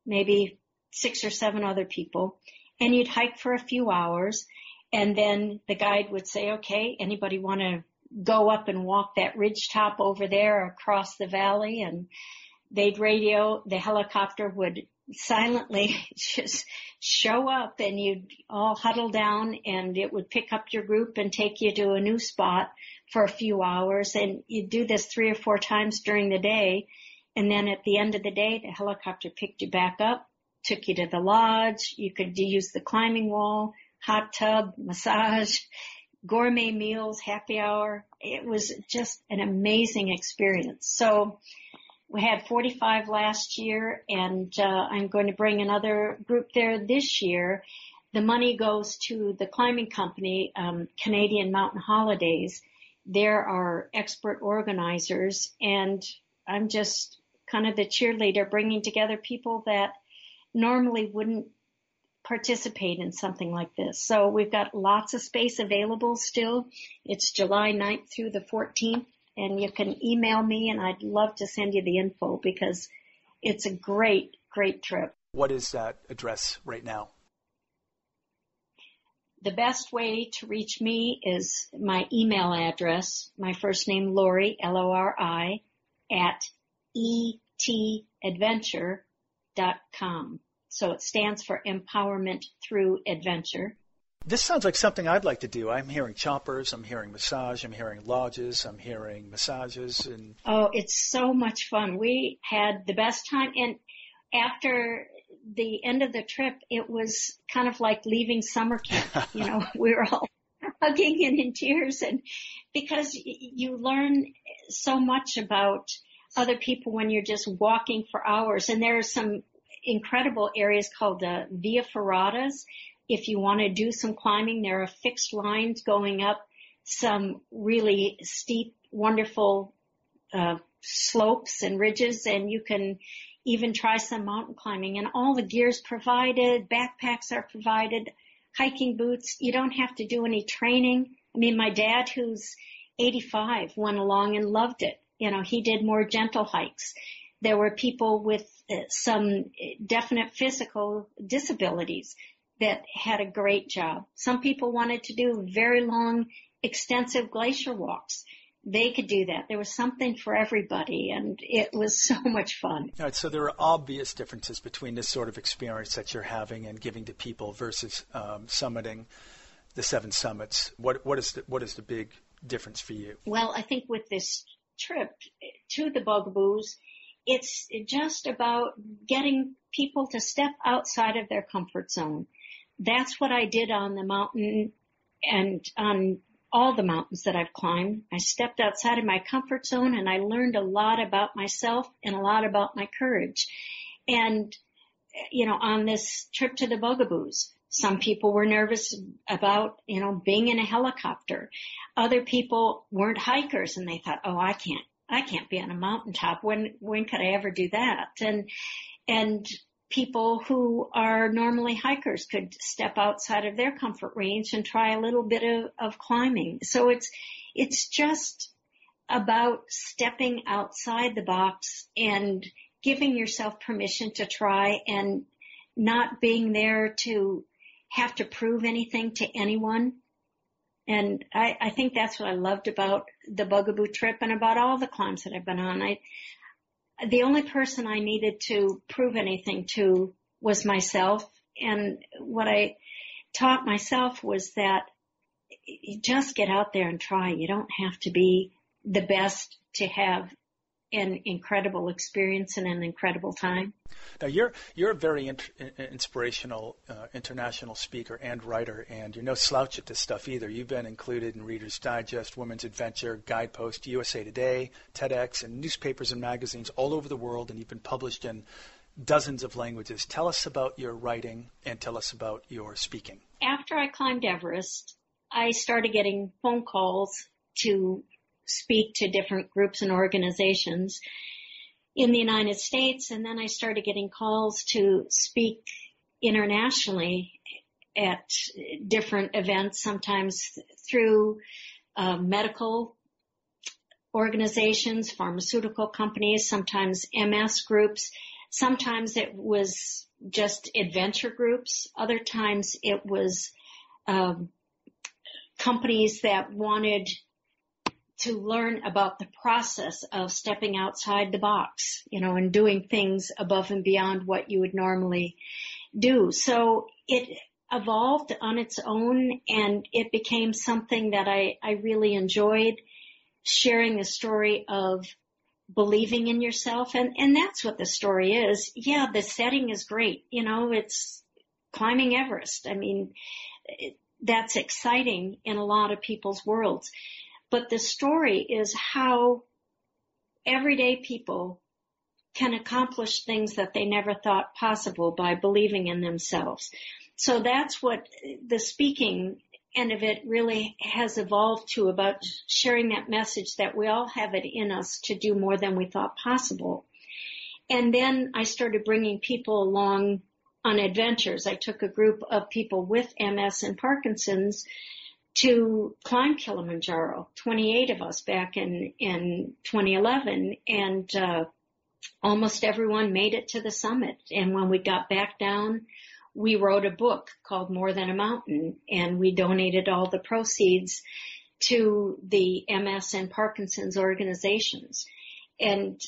maybe 6 or 7 other people. And you'd hike for a few hours, and then the guide would say, okay, anybody want to go up and walk that ridge top over there across the valley? And they'd radio, the helicopter would silently just show up, and you'd all huddle down, and it would pick up your group and take you to a new spot for a few hours. And you'd do this 3 or 4 times during the day. And then at the end of the day, the helicopter picked you back up, took you to the lodge. You could use the climbing wall, hot tub, massage, gourmet meals, happy hour. It was just an amazing experience. So we had 45 last year, and I'm going to bring another group there this year. The money goes to the climbing company, Canadian Mountain Holidays. They're our expert organizers, and I'm just kind of the cheerleader, bringing together people that normally wouldn't participate in something like this. So we've got lots of space available still. It's July 9th through the 14th, and you can email me, and I'd love to send you the info because it's a great, great trip. What is that address right now? The best way to reach me is my email address, my first name, Lori, Lori, at etadventure.com. So it stands for Empowerment Through Adventure. This sounds like something I'd like to do. I'm hearing choppers, I'm hearing massage, I'm hearing lodges, I'm hearing massages. And oh, it's so much fun. We had the best time. And after the end of the trip, it was kind of like leaving summer camp. You know, we were all hugging and in tears. And because you learn so much about other people when you're just walking for hours. And there are some incredible areas called the Via Ferratas. If you want to do some climbing, there are fixed lines going up some really steep, wonderful slopes and ridges, and you can even try some mountain climbing. And all the gear's provided, backpacks are provided, hiking boots. You don't have to do any training. I mean, my dad, who's 85, went along and loved it. You know, he did more gentle hikes. There were people with some definite physical disabilities that had a great job. Some people wanted to do very long, extensive glacier walks. They could do that. There was something for everybody, and it was so much fun. All right, so there are obvious differences between this sort of experience that you're having and giving to people versus summiting the seven summits. What is the big difference for you? Well, I think with this trip to the Bugaboos, it's just about getting people to step outside of their comfort zone. That's what I did on the mountain and on all the mountains that I've climbed. I stepped outside of my comfort zone, and I learned a lot about myself and a lot about my courage. And, you know, on this trip to the Bugaboos, some people were nervous about, you know, being in a helicopter. Other people weren't hikers, and they thought, oh, I can't be on a mountaintop. When could I ever do that? And people who are normally hikers could step outside of their comfort range and try a little bit of climbing. So it's just about stepping outside the box and giving yourself permission to try and not being there to have to prove anything to anyone. And I think that's what I loved about the Bugaboo trip and about all the climbs that I've been on. The only person I needed to prove anything to was myself. And what I taught myself was that you just get out there and try. You don't have to be the best to have an incredible experience and an incredible time. Now, you're a very inspirational international speaker and writer, and you're no slouch at this stuff either. You've been included in Reader's Digest, Women's Adventure, Guidepost, USA Today, TEDx, and newspapers and magazines all over the world, and you've been published in dozens of languages. Tell us about your writing and tell us about your speaking. After I climbed Everest, I started getting phone calls to speak to different groups and organizations in the United States. And then I started getting calls to speak internationally at different events, sometimes through medical organizations, pharmaceutical companies, sometimes MS groups. Sometimes it was just adventure groups. Other times it was companies that wanted to learn about the process of stepping outside the box, you know, and doing things above and beyond what you would normally do. So it evolved on its own, and it became something that I really enjoyed, sharing the story of believing in yourself. And that's what the story is. Yeah, the setting is great. You know, it's climbing Everest. I mean, that's exciting in a lot of people's worlds. But the story is how everyday people can accomplish things that they never thought possible by believing in themselves. So that's what the speaking end of it really has evolved to about sharing that message that we all have it in us to do more than we thought possible. And then I started bringing people along on adventures. I took a group of people with MS and Parkinson's to climb Kilimanjaro, 28 of us back in 2011, and almost everyone made it to the summit. And when we got back down, we wrote a book called More Than a Mountain, and we donated all the proceeds to the MS and Parkinson's organizations. And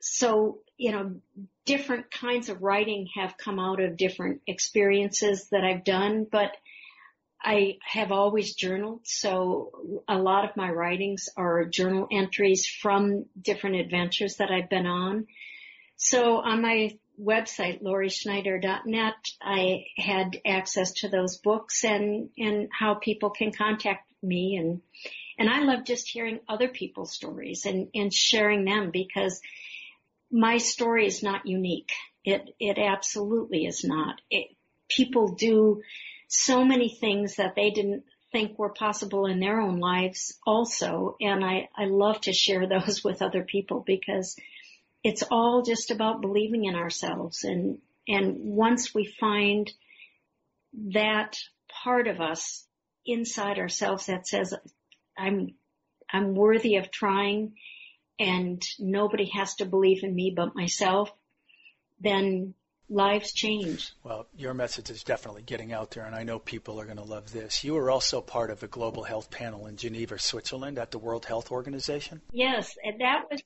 so, you know, different kinds of writing have come out of different experiences that I've done, but I have always journaled, so a lot of my writings are journal entries from different adventures that I've been on. So on my website, LoriSchneider.net, I had access to those books and how people can contact me. And I love just hearing other people's stories and sharing them, because my story is not unique. It absolutely is not. People do so many things that they didn't think were possible in their own lives also. And I love to share those with other people, because it's all just about believing in ourselves. And once we find that part of us inside ourselves that says, I'm worthy of trying and nobody has to believe in me but myself, then lives change. Well, your message is definitely getting out there, and I know people are going to love this. You were also part of a global health panel in Geneva, Switzerland at the World Health Organization. Yes, and that was,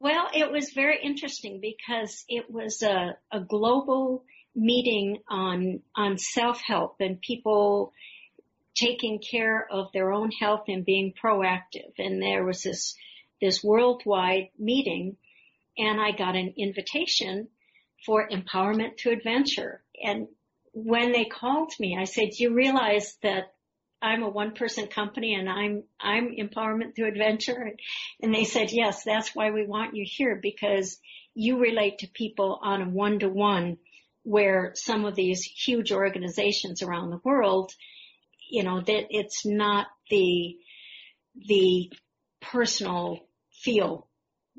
well, it was very interesting, because it was a global meeting on self-help and people taking care of their own health and being proactive. And there was this worldwide meeting, and I got an invitation for Empowerment Through Adventure. And when they called me, I said, do you realize that I'm a one-person company and I'm Empowerment Through Adventure? And they said, yes, that's why we want you here, because you relate to people on a one-to-one, where some of these huge organizations around the world, you know, that it's not the personal feel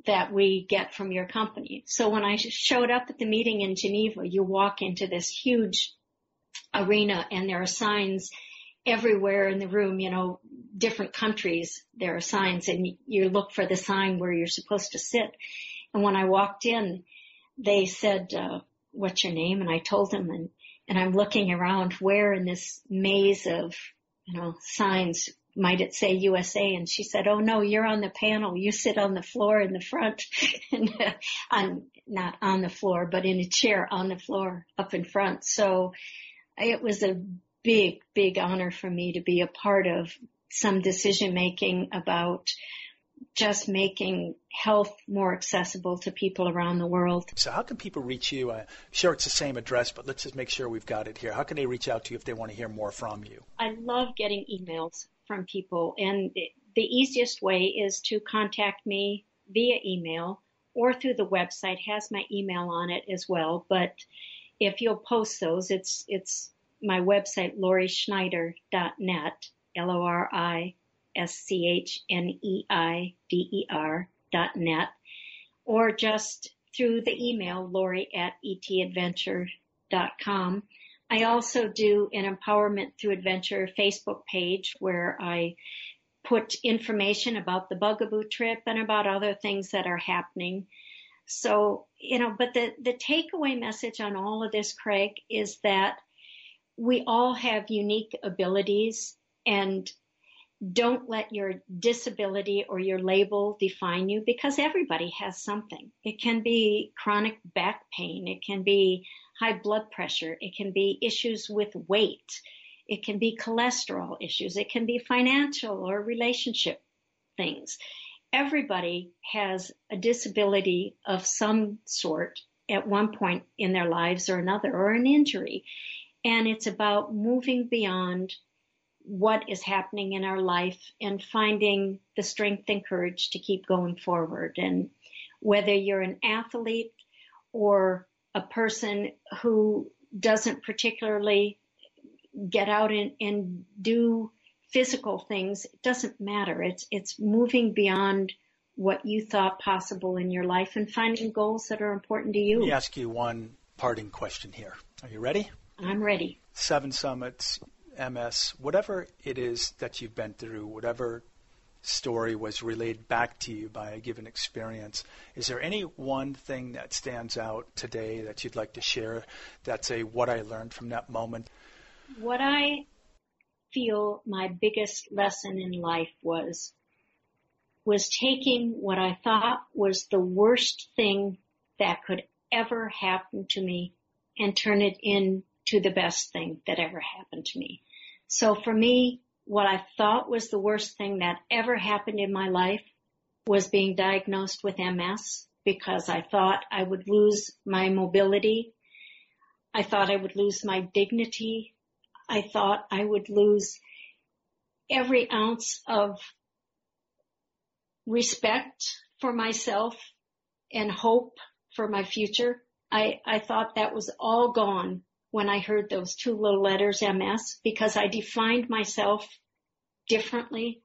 that we get from your company. So when I showed up at the meeting in Geneva, you walk into this huge arena and there are signs everywhere in the room, you know, different countries, there are signs, and you look for the sign where you're supposed to sit. And when I walked in, they said, what's your name? And I told them, and I'm looking around, where in this maze of, you know, signs might it say USA? And she said, oh, no, you're on the panel. You sit on the floor in the front. And I'm not on the floor, but in a chair on the floor up in front. So it was a big, big honor for me to be a part of some decision making about just making health more accessible to people around the world. So how can people reach you? I'm sure it's the same address, but let's just make sure we've got it here. How can they reach out to you if they want to hear more from you? I love getting emails from people, and the easiest way is to contact me via email or through the website. It has my email on it as well, but if you'll post those, it's my website, LoriSchneider.net, LoriSchneider.net, or just through the email, Lori@etadventure.com. I also do an Empowerment Through Adventure Facebook page where I put information about the Bugaboo trip and about other things that are happening. So, you know, but the takeaway message on all of this, Craig, is that we all have unique abilities, and don't let your disability or your label define you, because everybody has something. It can be chronic back pain. It can be high blood pressure. It can be issues with weight. It can be cholesterol issues. It can be financial or relationship things. Everybody has a disability of some sort at one point in their lives or another, or an injury. And it's about moving beyond what is happening in our life and finding the strength and courage to keep going forward. And whether you're an athlete or a person who doesn't particularly get out and do physical things, it doesn't matter. It's moving beyond what you thought possible in your life and finding goals that are important to you. Let me ask you one parting question here. Are you ready? I'm ready. 7 summits, MS, whatever it is that you've been through, whatever story was relayed back to you by a given experience, is there any one thing that stands out today that you'd like to share that's a what I learned from that moment? What I feel my biggest lesson in life was taking what I thought was the worst thing that could ever happen to me and turn it into the best thing that ever happened to me. So for me, what I thought was the worst thing that ever happened in my life was being diagnosed with MS, because I thought I would lose my mobility. I thought I would lose my dignity. I thought I would lose every ounce of respect for myself and hope for my future. I thought that was all gone when I heard those 2 little letters, MS, because I defined myself differently.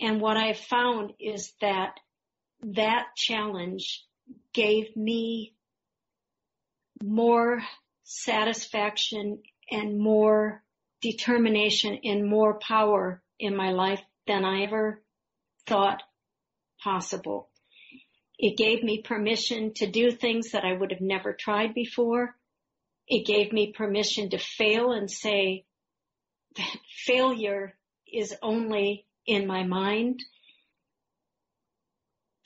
And what I found is that that challenge gave me more satisfaction and more determination and more power in my life than I ever thought possible. It gave me permission to do things that I would have never tried before. It gave me permission to fail and say that failure is only in my mind.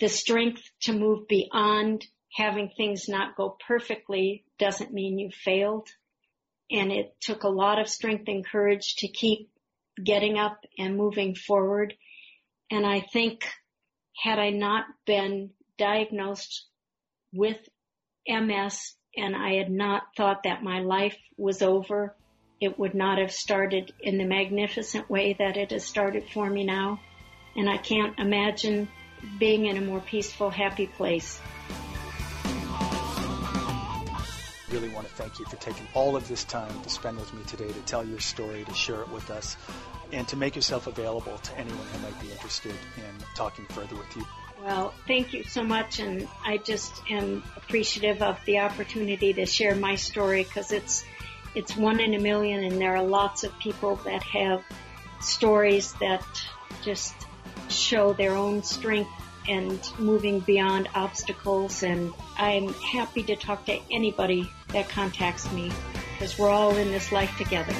The strength to move beyond having things not go perfectly doesn't mean you failed. And it took a lot of strength and courage to keep getting up and moving forward. And I think had I not been diagnosed with MS and I had not thought that my life was over, it would not have started in the magnificent way that it has started for me now. And I can't imagine being in a more peaceful, happy place. I really want to thank you for taking all of this time to spend with me today, to tell your story, to share it with us, and to make yourself available to anyone who might be interested in talking further with you. Well, thank you so much, and I just am appreciative of the opportunity to share my story, because it's 1 in a million, and there are lots of people that have stories that just show their own strength and moving beyond obstacles, and I'm happy to talk to anybody that contacts me, because we're all in this life together.